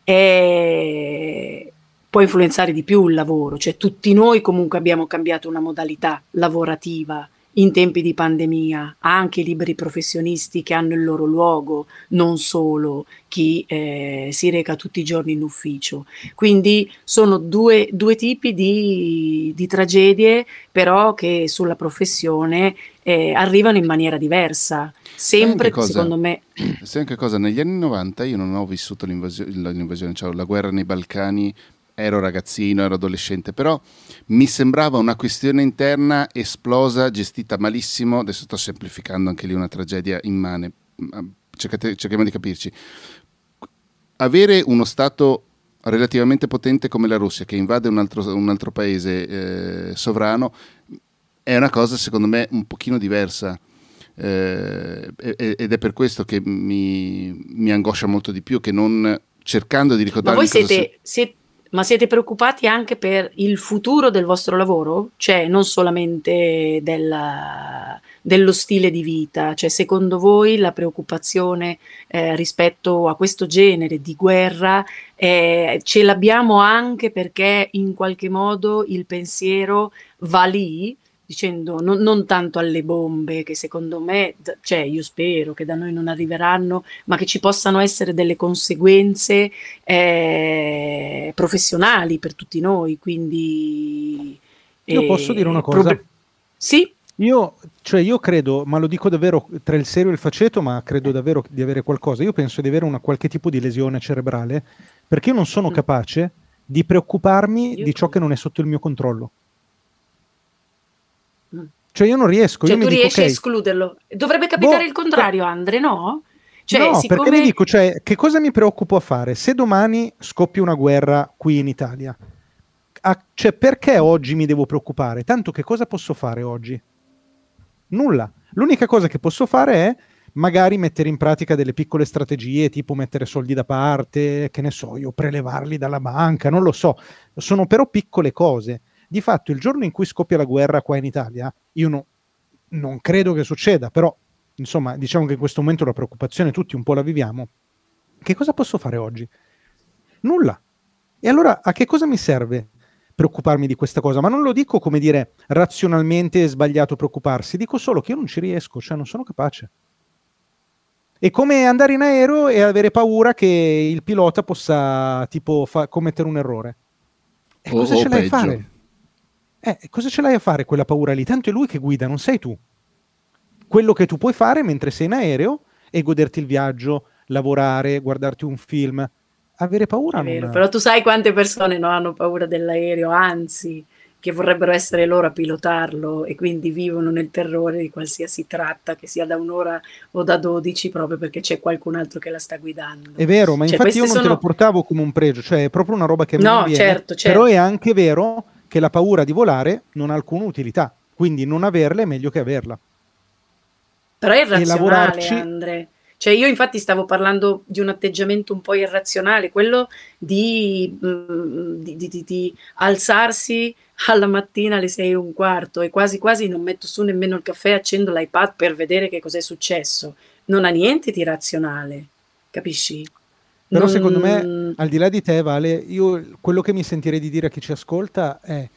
è... può influenzare di più il lavoro, cioè tutti noi comunque abbiamo cambiato una modalità lavorativa in tempi di pandemia, anche i liberi professionisti che hanno il loro luogo, non solo chi eh, si reca tutti i giorni in ufficio. Quindi sono due, due tipi di, di tragedie, però che sulla professione eh, arrivano in maniera diversa. Sempre, cosa, secondo me... Sai anche cosa? Negli anni novanta io non ho vissuto l'invasione, l'invasione cioè la guerra nei Balcani. Ero ragazzino, ero adolescente, però mi sembrava una questione interna esplosa, gestita malissimo. Adesso sto semplificando anche lì, una tragedia immane. Cercate, cerchiamo di capirci. Avere uno Stato relativamente potente come la Russia, che invade un altro, un altro paese eh, sovrano, è una cosa secondo me un pochino diversa. Eh, ed è per questo che mi, mi angoscia molto di più, che non cercando di ricordare... Ma voi siete... Se... Ma siete preoccupati anche per il futuro del vostro lavoro? Cioè non solamente della, dello stile di vita, cioè secondo voi la preoccupazione eh, rispetto a questo genere di guerra eh, ce l'abbiamo anche perché in qualche modo il pensiero va lì? Dicendo non, non tanto alle bombe, che secondo me, cioè io spero che da noi non arriveranno, ma che ci possano essere delle conseguenze eh, professionali per tutti noi, quindi... Eh, io posso dire una cosa? Prob- sì? Io, cioè io credo, ma lo dico davvero tra il serio e il faceto, ma credo davvero di avere qualcosa, io penso di avere una qualche tipo di lesione cerebrale, perché io non sono mm. capace di preoccuparmi io di ciò credo. che non è sotto il mio controllo. Cioè io non riesco, cioè io tu mi riesci dico, a okay, escluderlo, dovrebbe capitare boh, il contrario, Andre, no? Cioè, no, siccome... perché mi dico, cioè, che cosa mi preoccupo a fare? Se domani scoppia una guerra qui in Italia, a, cioè perché oggi mi devo preoccupare? Tanto che cosa posso fare oggi? Nulla. L'unica cosa che posso fare è magari mettere in pratica delle piccole strategie, tipo mettere soldi da parte, che ne so io, prelevarli dalla banca, non lo so. Sono però piccole cose. Di fatto il giorno in cui scoppia la guerra qua in Italia, io no, non credo che succeda, però insomma diciamo che in questo momento la preoccupazione tutti un po' la viviamo. Che cosa posso fare oggi? Nulla. E allora a che cosa mi serve preoccuparmi di questa cosa? Ma non lo dico come dire razionalmente è sbagliato preoccuparsi, dico solo che io non ci riesco, cioè non sono capace. È come andare in aereo e avere paura che il pilota possa tipo fa- commettere un errore. E cosa oh, ce l'hai a fare? Eh, cosa ce l'hai a fare quella paura lì? Tanto è lui che guida, non sei tu. Quello che tu puoi fare mentre sei in aereo è goderti il viaggio, lavorare, guardarti un film. Avere paura è non... vero, però tu sai quante persone non hanno paura dell'aereo, anzi che vorrebbero essere loro a pilotarlo e quindi vivono nel terrore di qualsiasi tratta, che sia da un'ora o da dodici, proprio perché c'è qualcun altro che la sta guidando. È vero, ma cioè, infatti io non sono... te lo portavo come un pregio, cioè è proprio una roba che no, mi viene, certo, certo. Però è anche vero che la paura di volare non ha alcuna utilità, quindi non averla è meglio che averla. Però è irrazionale, lavorarci... Andre. Cioè io infatti stavo parlando di un atteggiamento un po' irrazionale, quello di, di, di, di alzarsi alla mattina alle sei e un quarto e quasi quasi non metto su nemmeno il caffè, accendo l'iPad per vedere che cos'è successo. Non ha niente di razionale, capisci? Però non... secondo me, al di là di te Vale, io quello che mi sentirei di dire a chi ci ascolta è: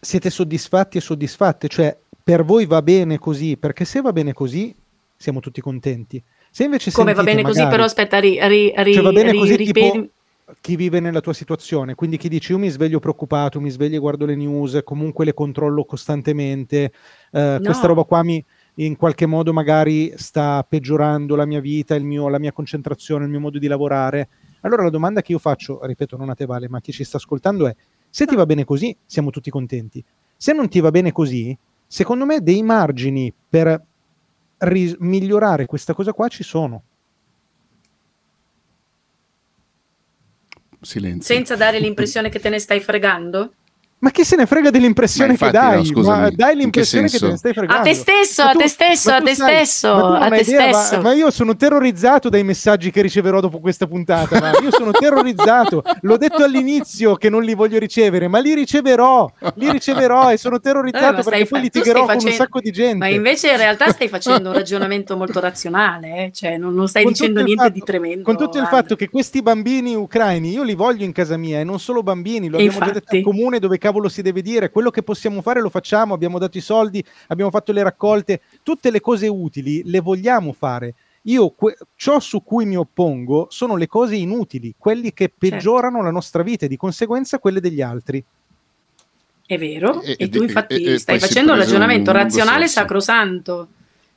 siete soddisfatti e soddisfatte? Cioè per voi va bene così, perché se va bene così siamo tutti contenti. Se invece come sentite, va bene magari, così, però aspetta, ri, ri, ri, cioè va bene ri, così ripeti... tipo chi vive nella tua situazione, quindi chi dice io mi sveglio preoccupato, mi sveglio e guardo le news, comunque le controllo costantemente, eh, no. questa roba qua mi in qualche modo magari sta peggiorando la mia vita, il mio, la mia concentrazione, il mio modo di lavorare. Allora la domanda che io faccio, ripeto non a te Vale, ma a chi ci sta ascoltando è: se ti va bene così siamo tutti contenti, se non ti va bene così secondo me dei margini per Ris- migliorare questa cosa qua ci sono. Silenzio. Senza dare l'impressione che te ne stai fregando? Ma chi se ne frega dell'impressione infatti, che dai? No, ma dai l'impressione che, che te ne stai fregando. A te stesso, tu, a te stesso, a te sai, stesso, a te idea, stesso. Ma, ma io sono terrorizzato dai messaggi che riceverò dopo questa puntata. Ma io sono terrorizzato. L'ho detto all'inizio che non li voglio ricevere, ma li riceverò, li riceverò e sono terrorizzato allora, perché poi fa- litigherò facendo, con un sacco di gente. Ma invece in realtà stai facendo un ragionamento molto razionale, eh? Cioè non, non stai con dicendo niente fatto, di tremendo. Con tutto il Andre. fatto che questi bambini ucraini io li voglio in casa mia e non solo bambini, lo abbiamo infatti. già detto al comune dove cavolo si deve dire, quello che possiamo fare lo facciamo, abbiamo dato i soldi, abbiamo fatto le raccolte, tutte le cose utili le vogliamo fare. Io que- ciò su cui mi oppongo sono le cose inutili, quelli che peggiorano certo. la nostra vita e di conseguenza quelle degli altri. È vero, e, e tu infatti e, e, stai facendo un ragionamento razionale senso. sacrosanto.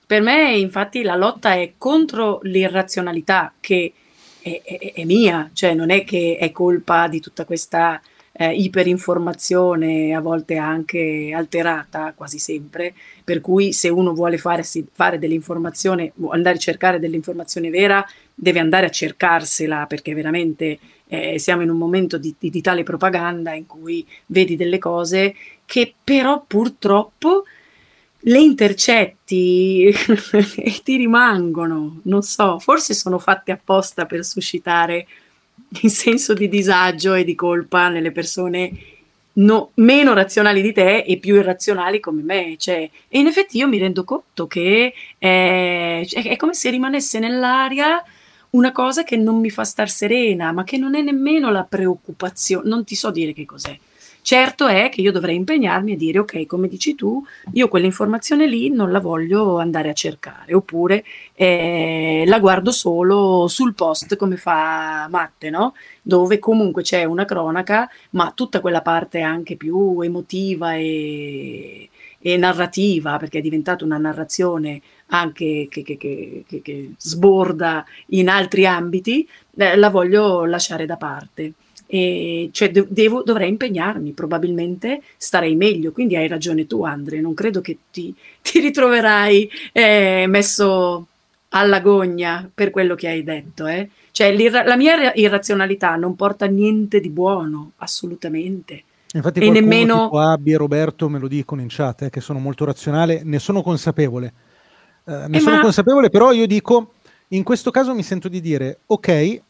Per me infatti la lotta è contro l'irrazionalità che è, è, è mia, cioè non è che è colpa di tutta questa Eh, iperinformazione, a volte anche alterata, quasi sempre, per cui se uno vuole farsi, fare dell'informazione, andare a cercare dell'informazione vera, deve andare a cercarsela, perché veramente eh, siamo in un momento di, di, di tale propaganda in cui vedi delle cose che però purtroppo le intercetti e ti rimangono, non so, forse sono fatte apposta per suscitare il senso di disagio e di colpa nelle persone no, meno razionali di te e più irrazionali come me, cioè, e in effetti io mi rendo conto che è, è come se rimanesse nell'aria una cosa che non mi fa star serena, ma che non è nemmeno la preoccupazione, non ti so dire che cos'è. Certo è che io dovrei impegnarmi a dire ok, come dici tu, io quell'informazione lì non la voglio andare a cercare, oppure eh, la guardo solo sul Post come fa Matte, no? Dove comunque c'è una cronaca, ma tutta quella parte anche più emotiva e, e narrativa, perché è diventata una narrazione anche che, che, che, che, che sborda in altri ambiti, eh, la voglio lasciare da parte. E cioè devo, dovrei impegnarmi, probabilmente starei meglio, quindi hai ragione tu Andre, non credo che ti, ti ritroverai eh, messo alla gogna per quello che hai detto, eh. Cioè la mia irrazionalità non porta niente di buono, assolutamente. Infatti e qualcuno nemmeno... tipo Abbi e Roberto me lo dicono in chat, eh, che sono molto razionale, ne sono consapevole, eh, ne eh sono ma... consapevole, però io dico, in questo caso mi sento di dire ok,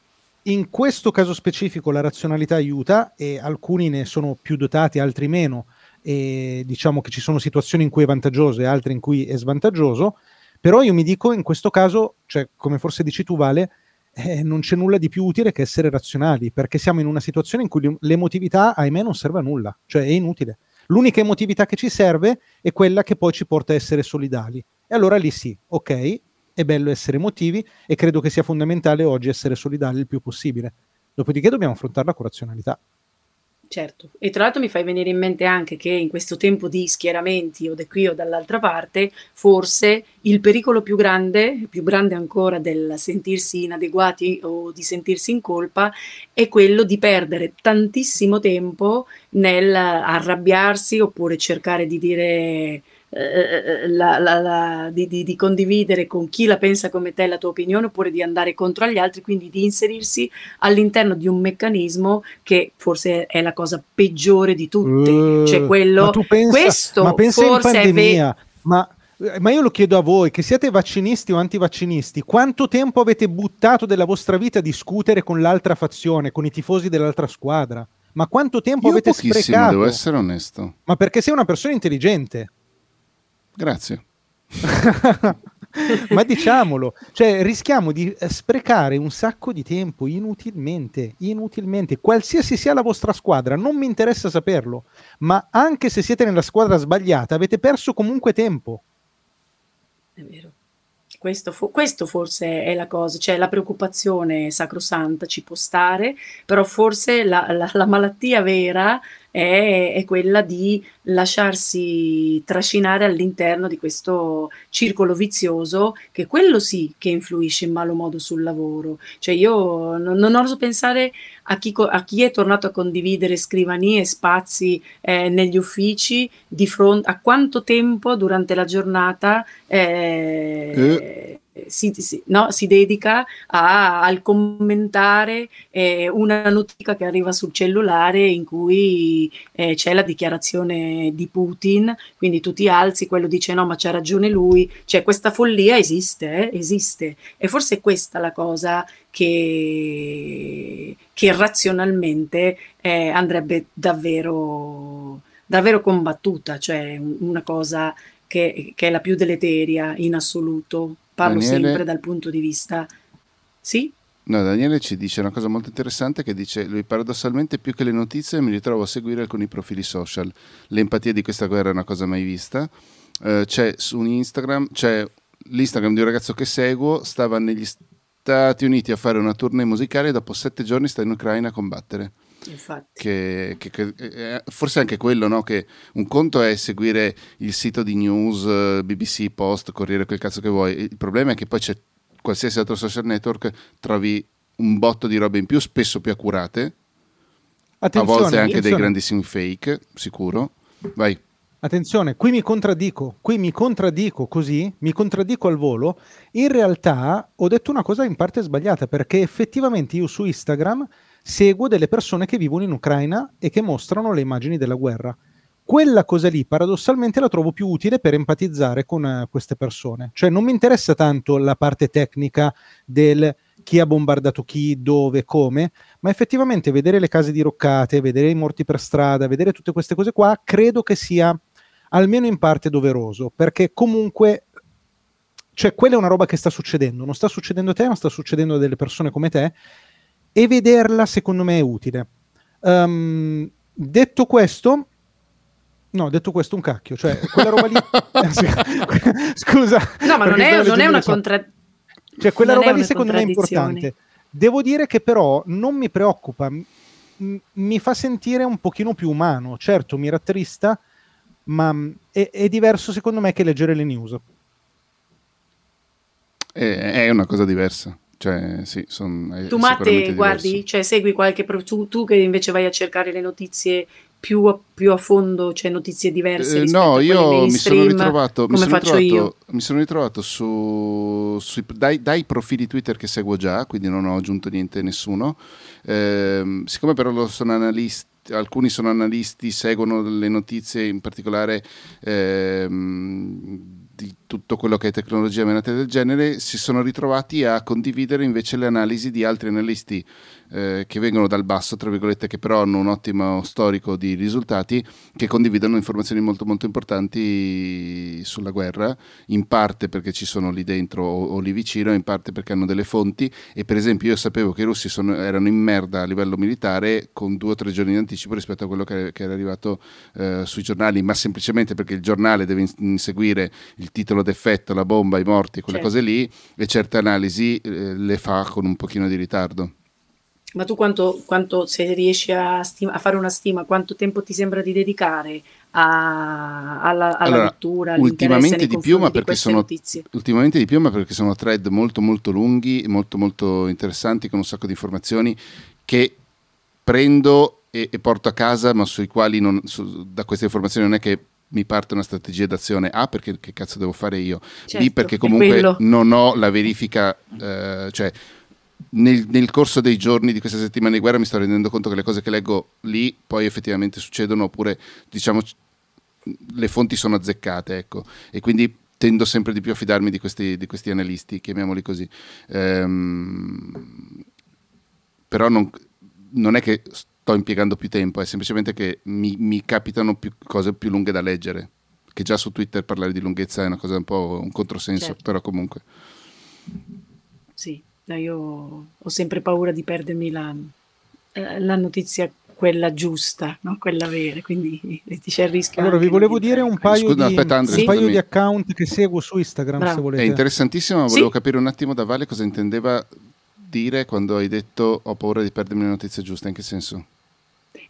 in questo caso specifico la razionalità aiuta e alcuni ne sono più dotati, altri meno, e diciamo che ci sono situazioni in cui è vantaggioso e altre in cui è svantaggioso, però io mi dico in questo caso, cioè come forse dici tu Vale, eh, non c'è nulla di più utile che essere razionali, perché siamo in una situazione in cui l'emotività ahimè non serve a nulla, cioè è inutile. L'unica emotività che ci serve è quella che poi ci porta a essere solidali, e allora lì sì, ok, è bello essere emotivi e credo che sia fondamentale oggi essere solidali il più possibile. Dopodiché dobbiamo affrontare la razionalità. Certo, e tra l'altro mi fai venire in mente anche che in questo tempo di schieramenti o da qui o dall'altra parte, forse il pericolo più grande, più grande ancora del sentirsi inadeguati o di sentirsi in colpa, è quello di perdere tantissimo tempo nel arrabbiarsi oppure cercare di dire... La, la, la, di, di, di condividere con chi la pensa come te la tua opinione, oppure di andare contro agli altri, quindi di inserirsi all'interno di un meccanismo che forse è la cosa peggiore di tutte, uh, cioè quello, ma tu pensa, questo ma pensa forse in pandemia, è ma Ma io lo chiedo a voi, che siate vaccinisti o antivaccinisti, quanto tempo avete buttato della vostra vita a discutere con l'altra fazione, con i tifosi dell'altra squadra? Ma quanto tempo io avete sprecato? Devo essere onesto. Ma perché sei una persona intelligente. Grazie. Ma diciamolo, cioè rischiamo di sprecare un sacco di tempo inutilmente, inutilmente, qualsiasi sia la vostra squadra, non mi interessa saperlo, ma anche se siete nella squadra sbagliata avete perso comunque tempo. È vero. Questo, fo- questo forse è la cosa, cioè la preoccupazione sacrosanta ci può stare, però forse la, la, la malattia vera è, è quella di lasciarsi trascinare all'interno di questo circolo vizioso, che quello sì che influisce in malo modo sul lavoro. Cioè io non, non oso pensare a chi, co- a chi è tornato a condividere scrivanie, spazi eh, negli uffici, di fronte a quanto tempo durante la giornata eh, eh. Si, si, no, si dedica a, al commentare eh, una notizia che arriva sul cellulare in cui eh, c'è la dichiarazione di Putin, quindi tu ti alzi, quello dice no ma c'ha ragione lui, cioè questa follia esiste, eh? esiste e forse è questa la cosa che, che razionalmente eh, andrebbe davvero, davvero combattuta, cioè una cosa che, che è la più deleteria in assoluto. Parlo Daniele, sempre dal punto di vista... Sì? No, Daniele ci dice una cosa molto interessante che dice lui: paradossalmente più che le notizie mi ritrovo a seguire alcuni profili social. L'empatia di questa guerra è una cosa mai vista. Uh, c'è su Instagram, c'è l'Instagram di un ragazzo che seguo, stava negli Stati Uniti a fare una tournée musicale e dopo sette giorni sta in Ucraina a combattere. Infatti. Che, che, che, forse anche quello, no? Che un conto è seguire il sito di news, B B C, Post, Corriere, quel cazzo che vuoi. Il problema è che poi c'è qualsiasi altro social network, trovi un botto di robe in più, spesso più accurate, attenzione, a volte anche attenzione. Dei grandissimi fake, sicuro. Vai. Attenzione, qui mi contraddico, qui mi contraddico così, mi contraddico al volo. In realtà ho detto una cosa in parte sbagliata, perché effettivamente io su Instagram seguo delle persone che vivono in Ucraina e che mostrano le immagini della guerra. Quella cosa lì paradossalmente la trovo più utile per empatizzare con uh, queste persone, cioè non mi interessa tanto la parte tecnica del chi ha bombardato chi, dove, come, ma effettivamente vedere le case diroccate, vedere i morti per strada, vedere tutte queste cose qua, credo che sia almeno in parte doveroso, perché comunque cioè quella è una roba che sta succedendo, non sta succedendo a te, ma sta succedendo a delle persone come te, e vederla secondo me è utile. Um, detto questo, no, detto questo un cacchio, cioè quella roba lì scusa, no, ma non è, non è una contra... cioè quella non roba lì secondo me è importante. Devo dire che però non mi preoccupa, m- mi fa sentire un pochino più umano. Certo mi rattrista, ma è, è diverso secondo me che leggere le news, è, è una cosa diversa. Cioè, sì, son, tu Matte guardi, cioè, segui qualche pro- tu, tu che invece vai a cercare le notizie più a, più a fondo, cioè notizie diverse. Eh, no, io mi sono ritrovato, mi sono ritrovato, mi sono ritrovato su, su, dai, dai profili Twitter che seguo già, quindi non ho aggiunto niente nessuno. Eh, siccome però lo sono analisti, alcuni sono analisti, seguono le notizie in particolare. Ehm, di tutto quello che è tecnologia menate del genere, si sono ritrovati a condividere invece le analisi di altri analisti eh, che vengono dal basso, tra virgolette, che però hanno un ottimo storico di risultati, che condividono informazioni molto molto importanti sulla guerra, in parte perché ci sono lì dentro o, o lì vicino, in parte perché hanno delle fonti. E per esempio io sapevo che i russi sono, erano in merda a livello militare con due o tre giorni di anticipo rispetto a quello che, che era arrivato eh, sui giornali, ma semplicemente perché il giornale deve inseguire il titolo d'effetto, la bomba, i morti, quelle certo. cose lì, e certe analisi eh, le fa con un pochino di ritardo. Ma tu quanto, quanto se riesci a, stima, a fare una stima, quanto tempo ti sembra di dedicare a, alla, alla allora, lettura, all'interesse nei confronti di queste notizie? Ultimamente di più, ma perché sono thread molto molto lunghi, molto molto interessanti, con un sacco di informazioni che prendo e, e porto a casa, ma sui quali non, su, da queste informazioni non è che mi parte una strategia d'azione, A perché che cazzo devo fare io, certo, B perché comunque non ho la verifica, eh, cioè Nel, nel corso dei giorni di questa settimana di guerra mi sto rendendo conto che le cose che leggo lì poi effettivamente succedono, oppure diciamo le fonti sono azzeccate, ecco, e quindi tendo sempre di più a fidarmi di questi, di questi analisti, chiamiamoli così. Ehm, però non, non è che sto impiegando più tempo, è semplicemente che mi, mi capitano più cose più lunghe da leggere, che già su Twitter parlare di lunghezza è una cosa un po' un controsenso, certo. Però comunque sì. Io ho sempre paura di perdermi la, la notizia, quella giusta, no? Quella vera, quindi c'è il rischio. Allora vi volevo dire un paio, Scusa, di, aspetta, Andrea, un paio di account che seguo su Instagram. Bravo. Se volete. È interessantissimo, ma volevo sì? capire un attimo da Vale cosa intendeva dire quando hai detto ho paura di perdermi la notizia giusta, in che senso?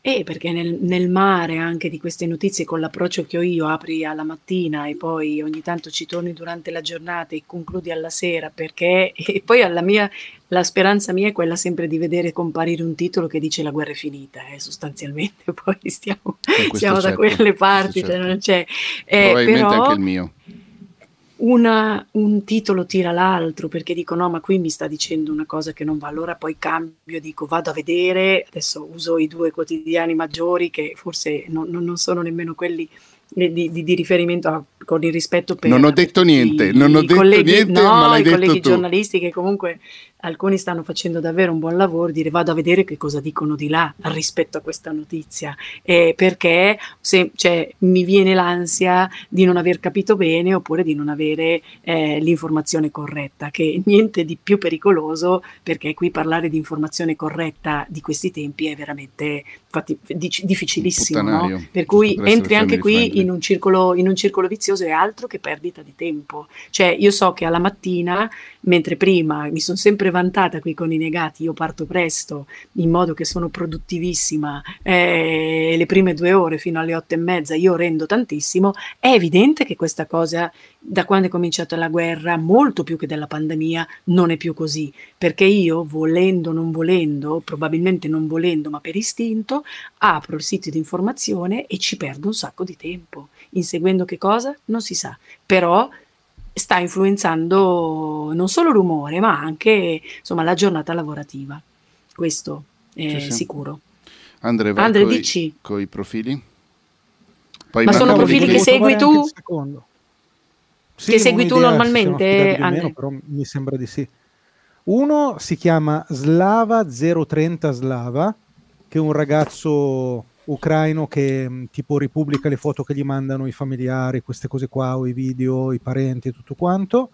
Eh, perché nel, nel mare anche di queste notizie, con l'approccio che ho io, apri alla mattina e poi ogni tanto ci torni durante la giornata e concludi alla sera, perché e poi alla mia, la speranza mia è quella sempre di vedere comparire un titolo che dice la guerra è finita, eh, sostanzialmente poi stiamo, stiamo certo, da quelle parti, certo. Cioè non c'è, eh, probabilmente però, anche il mio Una, un titolo tira l'altro, perché dico no, ma qui mi sta dicendo una cosa che non va, allora poi cambio, dico vado a vedere, adesso uso i due quotidiani maggiori che forse non, non sono nemmeno quelli di, di, di riferimento a, con il rispetto per non ho detto niente, i, non ho detto colleghi, niente, no, ma l'hai i detto colleghi tu. Giornalisti che comunque alcuni stanno facendo davvero un buon lavoro, dire vado a vedere che cosa dicono di là rispetto a questa notizia, eh, perché se, cioè, mi viene l'ansia di non aver capito bene, oppure di non avere eh, l'informazione corretta, che niente di più pericoloso, perché qui parlare di informazione corretta di questi tempi è veramente fatti, dic- difficilissimo, no? Per cui entri anche qui in un, circolo, in un circolo vizioso, e altro che perdita di tempo, cioè io so che alla mattina, mentre prima mi sono sempre vantata qui con i negati, io parto presto in modo che sono produttivissima, eh, le prime due ore fino alle otto e mezza io rendo tantissimo, è evidente che questa cosa da quando è cominciata la guerra, molto più che della pandemia, non è più così, perché io volendo non volendo, probabilmente non volendo ma per istinto, apro il sito di informazione e ci perdo un sacco di tempo, inseguendo che cosa? Non si sa, però sta influenzando non solo l'umore, ma anche insomma la giornata lavorativa. Questo è sì, sì. sicuro. Andre, vai Andre coi, dici coi profili. Poi ma sono profili che segui tu? Sì, che segui tu normalmente, Andre? Meno, però mi sembra di sì. Uno si chiama Slava zero trenta Slava, che è un ragazzo ucraino che tipo ripubblica le foto che gli mandano i familiari, queste cose qua, o i video, i parenti e tutto quanto.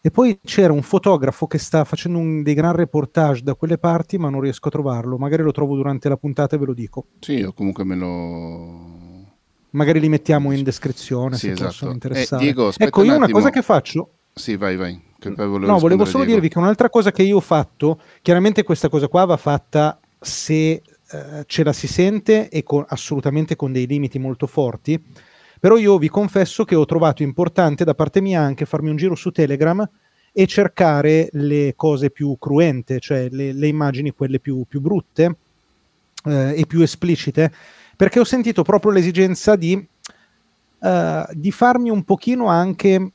E poi c'era un fotografo che sta facendo un, dei gran reportage da quelle parti, ma non riesco a trovarlo, magari lo trovo durante la puntata e ve lo dico. Sì, io comunque me lo... magari li mettiamo in descrizione, sì, se esatto. possono interessare. Eh, Diego, ecco, io un una cosa che faccio... Sì, vai, vai. Che volevo no, volevo solo Diego. dirvi che un'altra cosa che io ho fatto, chiaramente questa cosa qua va fatta se... Uh, ce la si sente e con, assolutamente con dei limiti molto forti, però io vi confesso che ho trovato importante da parte mia anche farmi un giro su Telegram e cercare le cose più cruente, cioè le, le immagini quelle più, più brutte uh, e più esplicite, perché ho sentito proprio l'esigenza di, uh, di farmi un pochino anche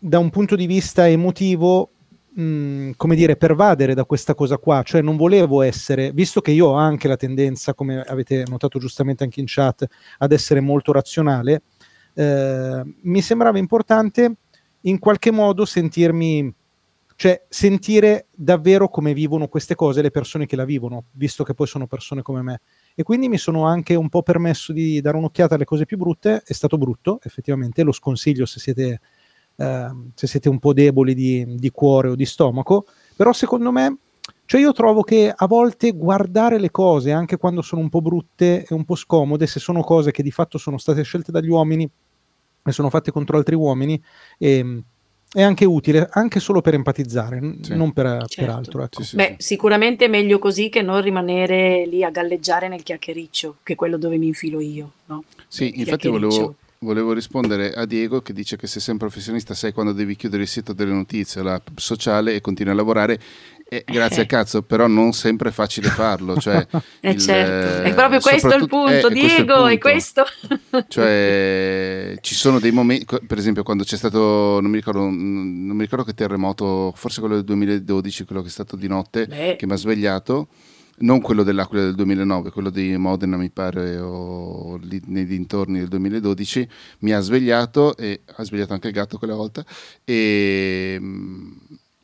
da un punto di vista emotivo, Mm, come dire, pervadere da questa cosa qua, cioè non volevo essere, visto che io ho anche la tendenza, come avete notato giustamente anche in chat, ad essere molto razionale, eh, mi sembrava importante in qualche modo sentirmi, cioè sentire davvero come vivono queste cose le persone che la vivono, visto che poi sono persone come me, e quindi mi sono anche un po' permesso di dare un'occhiata alle cose più brutte. È stato brutto effettivamente, lo sconsiglio se siete Uh, se siete un po' deboli di, di cuore o di stomaco, però secondo me, cioè io trovo che a volte guardare le cose anche quando sono un po' brutte e un po' scomode, se sono cose che di fatto sono state scelte dagli uomini e sono fatte contro altri uomini, e è anche utile, anche solo per empatizzare, sì. non per, certo. per altro. Ecco. Sì, sì, Beh, sì. Sicuramente è meglio così che non rimanere lì a galleggiare nel chiacchiericcio, che è quello dove mi infilo io. No? Sì, infatti volevo, volevo rispondere a Diego, che dice che se sei un professionista sai quando devi chiudere il sito delle notizie, la sociale, e continui a lavorare. Eh, grazie eh. al cazzo, però non sempre è facile farlo, cioè eh il, certo. è proprio questo il punto, eh, Diego, è questo, è questo. Cioè ci sono dei momenti, per esempio quando c'è stato, non mi ricordo, non mi ricordo che terremoto, forse quello del duemiladodici, quello che è stato di notte, Beh. che mi ha svegliato, non quello dell'Aquila del duemilanove, quello di Modena mi pare, o lì nei dintorni del duemiladodici, mi ha svegliato e ha svegliato anche il gatto quella volta, e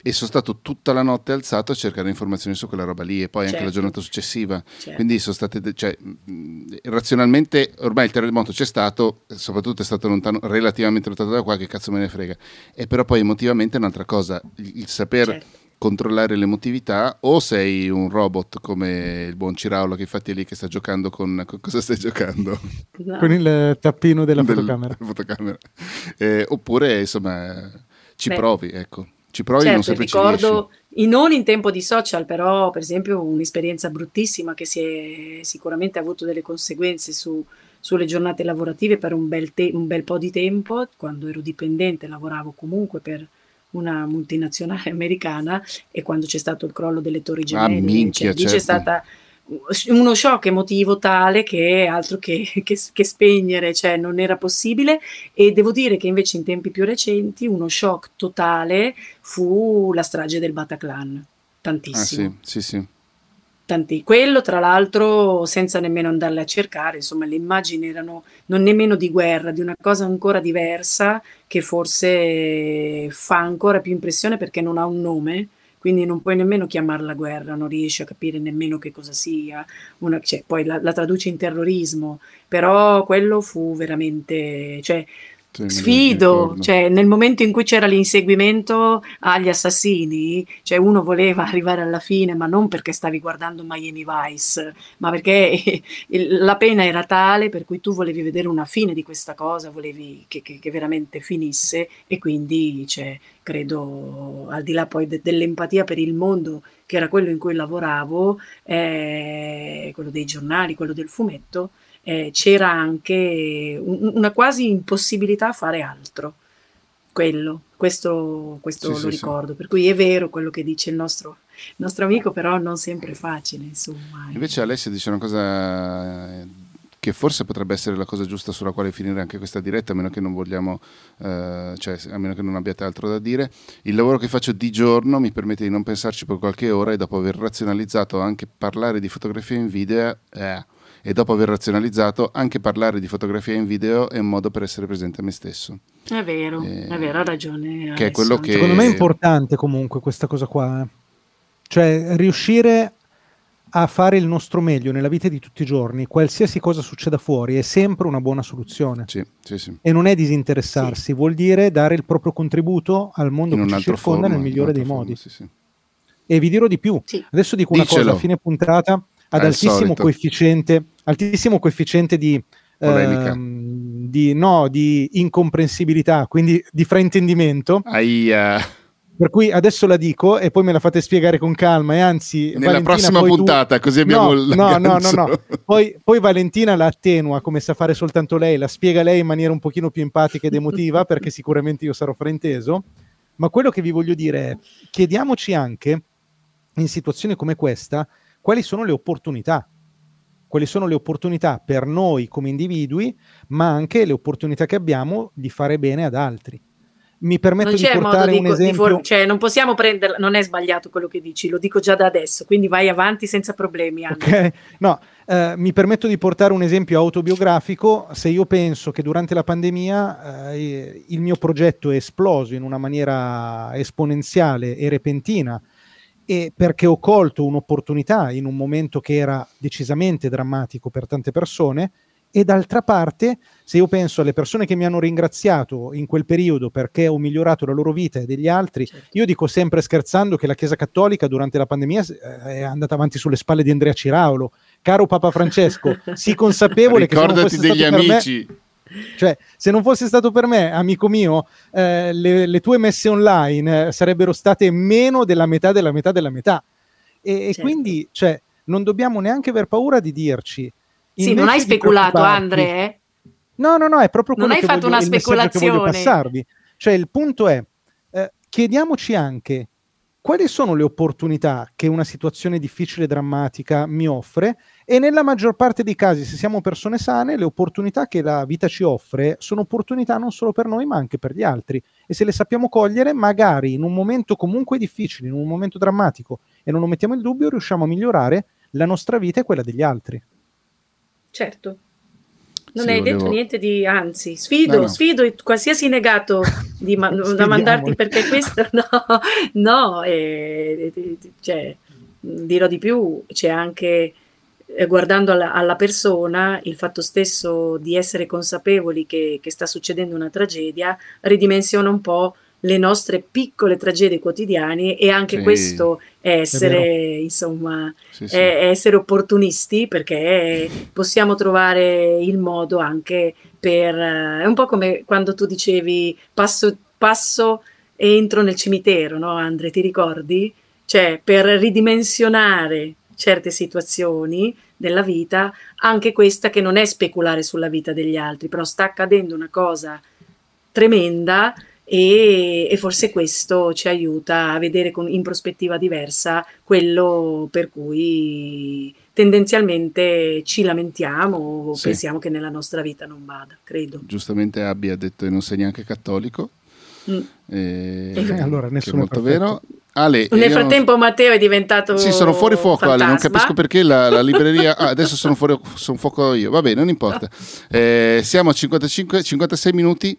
e sono stato tutta la notte alzato a cercare informazioni su quella roba lì, e poi certo. anche la giornata successiva, certo. quindi sono state de- cioè, mh, razionalmente ormai il terremoto c'è stato, soprattutto è stato lontano, relativamente lontano da qua, che cazzo me ne frega, e però poi emotivamente è un'altra cosa il, il saper certo. controllare l'emotività, o sei un robot come il buon Ciraulo, che infatti è lì che sta giocando con, con cosa stai giocando? No. Con il tappino della Del, fotocamera, fotocamera. Eh, oppure insomma ci Beh. provi, ecco. Ci provi, certo, non sempre ricordo, ci non in tempo di social, però per esempio un'esperienza bruttissima che si è sicuramente avuto delle conseguenze su, sulle giornate lavorative per un bel, te- un bel po' di tempo, quando ero dipendente lavoravo comunque per una multinazionale americana, e quando c'è stato il crollo delle Torri Gemelle, ah, minchia, cioè, certo. lì c'è stata uno shock emotivo tale che altro che, che, che spegnere, cioè non era possibile. E devo dire che invece in tempi più recenti uno shock totale fu la strage del Bataclan, tantissimo, ah, sì, sì, sì. Tanti. Quello tra l'altro senza nemmeno andarle a cercare, insomma le immagini erano non nemmeno di guerra, di una cosa ancora diversa che forse fa ancora più impressione perché non ha un nome, quindi non puoi nemmeno chiamarla guerra, non riesci a capire nemmeno che cosa sia, una, cioè, poi la, la traduce in terrorismo, però quello fu veramente, cioè, sì, sfido, cioè, nel momento in cui c'era l'inseguimento agli assassini, cioè uno voleva arrivare alla fine, ma non perché stavi guardando Miami Vice, ma perché la pena era tale per cui tu volevi vedere una fine di questa cosa, volevi che, che, che veramente finisse, e quindi cioè, credo, al di là poi de- dell'empatia per il mondo, che era quello in cui lavoravo, eh, quello dei giornali, quello del fumetto, eh, c'era anche un, una quasi impossibilità a fare altro. Quello, questo, questo sì, lo sì, ricordo, sì. Per cui è vero quello che dice il nostro, il nostro amico, però non sempre è facile, insomma. Invece Alessia dice una cosa che forse potrebbe essere la cosa giusta sulla quale finire anche questa diretta, a meno che non vogliamo, eh, cioè a meno che non abbiate altro da dire. Il lavoro che faccio di giorno mi permette di non pensarci per qualche ora, e dopo aver razionalizzato anche parlare di fotografia in video, eh, e dopo aver razionalizzato anche parlare di fotografia in video è un modo per essere presente a me stesso. È vero, eh, è vero, ha ragione. Che è quello che... Secondo me è importante comunque questa cosa qua, eh. Cioè riuscire a fare il nostro meglio nella vita di tutti i giorni, qualsiasi cosa succeda fuori, è sempre una buona soluzione. Sì, sì, sì. E non è disinteressarsi, sì. vuol dire dare il proprio contributo al mondo in che ci circonda nel migliore dei forma, modi. Sì, sì. E vi dirò di più, sì. adesso dico una Dicelo. cosa a fine puntata, ad Al altissimo solito. coefficiente, altissimo coefficiente di, eh, di, no, di incomprensibilità, quindi di fraintendimento. Aia. Per cui adesso la dico e poi me la fate spiegare con calma, e anzi nella Valentina, prossima poi puntata tu... così abbiamo no, no, no, no, no. Poi, poi Valentina la attenua come sa fare soltanto lei, la spiega lei in maniera un pochino più empatica ed emotiva perché sicuramente io sarò frainteso, ma quello che vi voglio dire è chiediamoci anche in situazioni come questa quali sono le opportunità, quali sono le opportunità per noi come individui, ma anche le opportunità che abbiamo di fare bene ad altri. Mi permetto non di portare di, un esempio. For- cioè non possiamo prenderla, non è sbagliato quello che dici, lo dico già da adesso, quindi vai avanti senza problemi. Okay. No, eh, mi permetto di portare un esempio autobiografico. Se io penso che durante la pandemia eh, il mio progetto è esploso in una maniera esponenziale e repentina, e perché ho colto un'opportunità in un momento che era decisamente drammatico per tante persone, e d'altra parte, se io penso alle persone che mi hanno ringraziato in quel periodo perché ho migliorato la loro vita e degli altri, certo. io dico sempre scherzando che la Chiesa Cattolica durante la pandemia è andata avanti sulle spalle di Andrea Ciraulo. Caro Papa Francesco, sii consapevole che sono degli amici. Me... Cioè, se non fosse stato per me, amico mio, eh, le, le tue messe online eh, sarebbero state meno della metà della metà della metà. E, certo. e quindi, cioè, non dobbiamo neanche aver paura di dirci. Sì, non hai speculato, Andre, eh? No, no, no, è proprio quello non che hai fatto voglio, una speculazione. Che voglio passarvi. Cioè, il punto è, eh, chiediamoci anche quali sono le opportunità che una situazione difficile e drammatica mi offre, e nella maggior parte dei casi, se siamo persone sane, le opportunità che la vita ci offre sono opportunità non solo per noi, ma anche per gli altri. E se le sappiamo cogliere, magari in un momento comunque difficile, in un momento drammatico, e non lo mettiamo in dubbio, riusciamo a migliorare la nostra vita e quella degli altri. Certo. Non sì, hai volevo... detto niente di, anzi, sfido, no, no. sfido qualsiasi negato di ma- da mandarti, perché questo no, no eh, cioè, dirò di più, c'è anche, eh, guardando alla, alla persona, il fatto stesso di essere consapevoli che, che sta succedendo una tragedia ridimensiona un po' le nostre piccole tragedie quotidiane, e anche sì, questo è essere, è insomma, sì, sì. È essere opportunisti, perché possiamo trovare il modo anche per... È un po' come quando tu dicevi passo, passo e entro nel cimitero, no Andre, ti ricordi? Cioè, per ridimensionare certe situazioni della vita, anche questa che non è speculare sulla vita degli altri, però sta accadendo una cosa tremenda, E, e forse questo ci aiuta a vedere con, in prospettiva diversa quello per cui tendenzialmente ci lamentiamo o sì. pensiamo che nella nostra vita non vada, credo. Giustamente Abby ha detto che non sei neanche cattolico, mm. e, eh, allora nessuno è molto vero. Ale, nel frattempo non... Matteo è diventato sì sono fuori fuoco fantasma. Ale, non capisco perché la, la libreria ah, adesso sono fuori sono fuoco io, vabbè, non importa. eh, siamo a cinquantacinque cinquantasei minuti.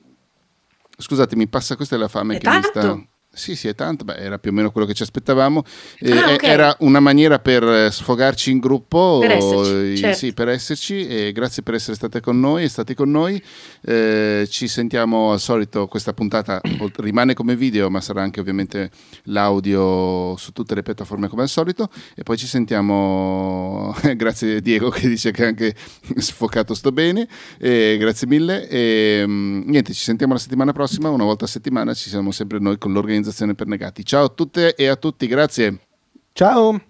Scusatemi, passa, questa è la fame è che tanto? mi sta... Sì, sì, è tanto, beh, era più o meno quello che ci aspettavamo. Eh, ah, okay. Era una maniera per sfogarci in gruppo, per esserci, o... certo. sì, per esserci. E grazie per essere state con noi, stati con noi. Eh, ci sentiamo al solito, questa puntata rimane come video, ma sarà anche ovviamente l'audio su tutte le piattaforme come al solito. E poi ci sentiamo, grazie Diego che dice che anche sfocato sto bene, eh, grazie mille. E, niente, ci sentiamo la settimana prossima, una volta a settimana ci siamo sempre noi con l'organizzazione per negati. Ciao a tutte e a tutti, grazie. Ciao.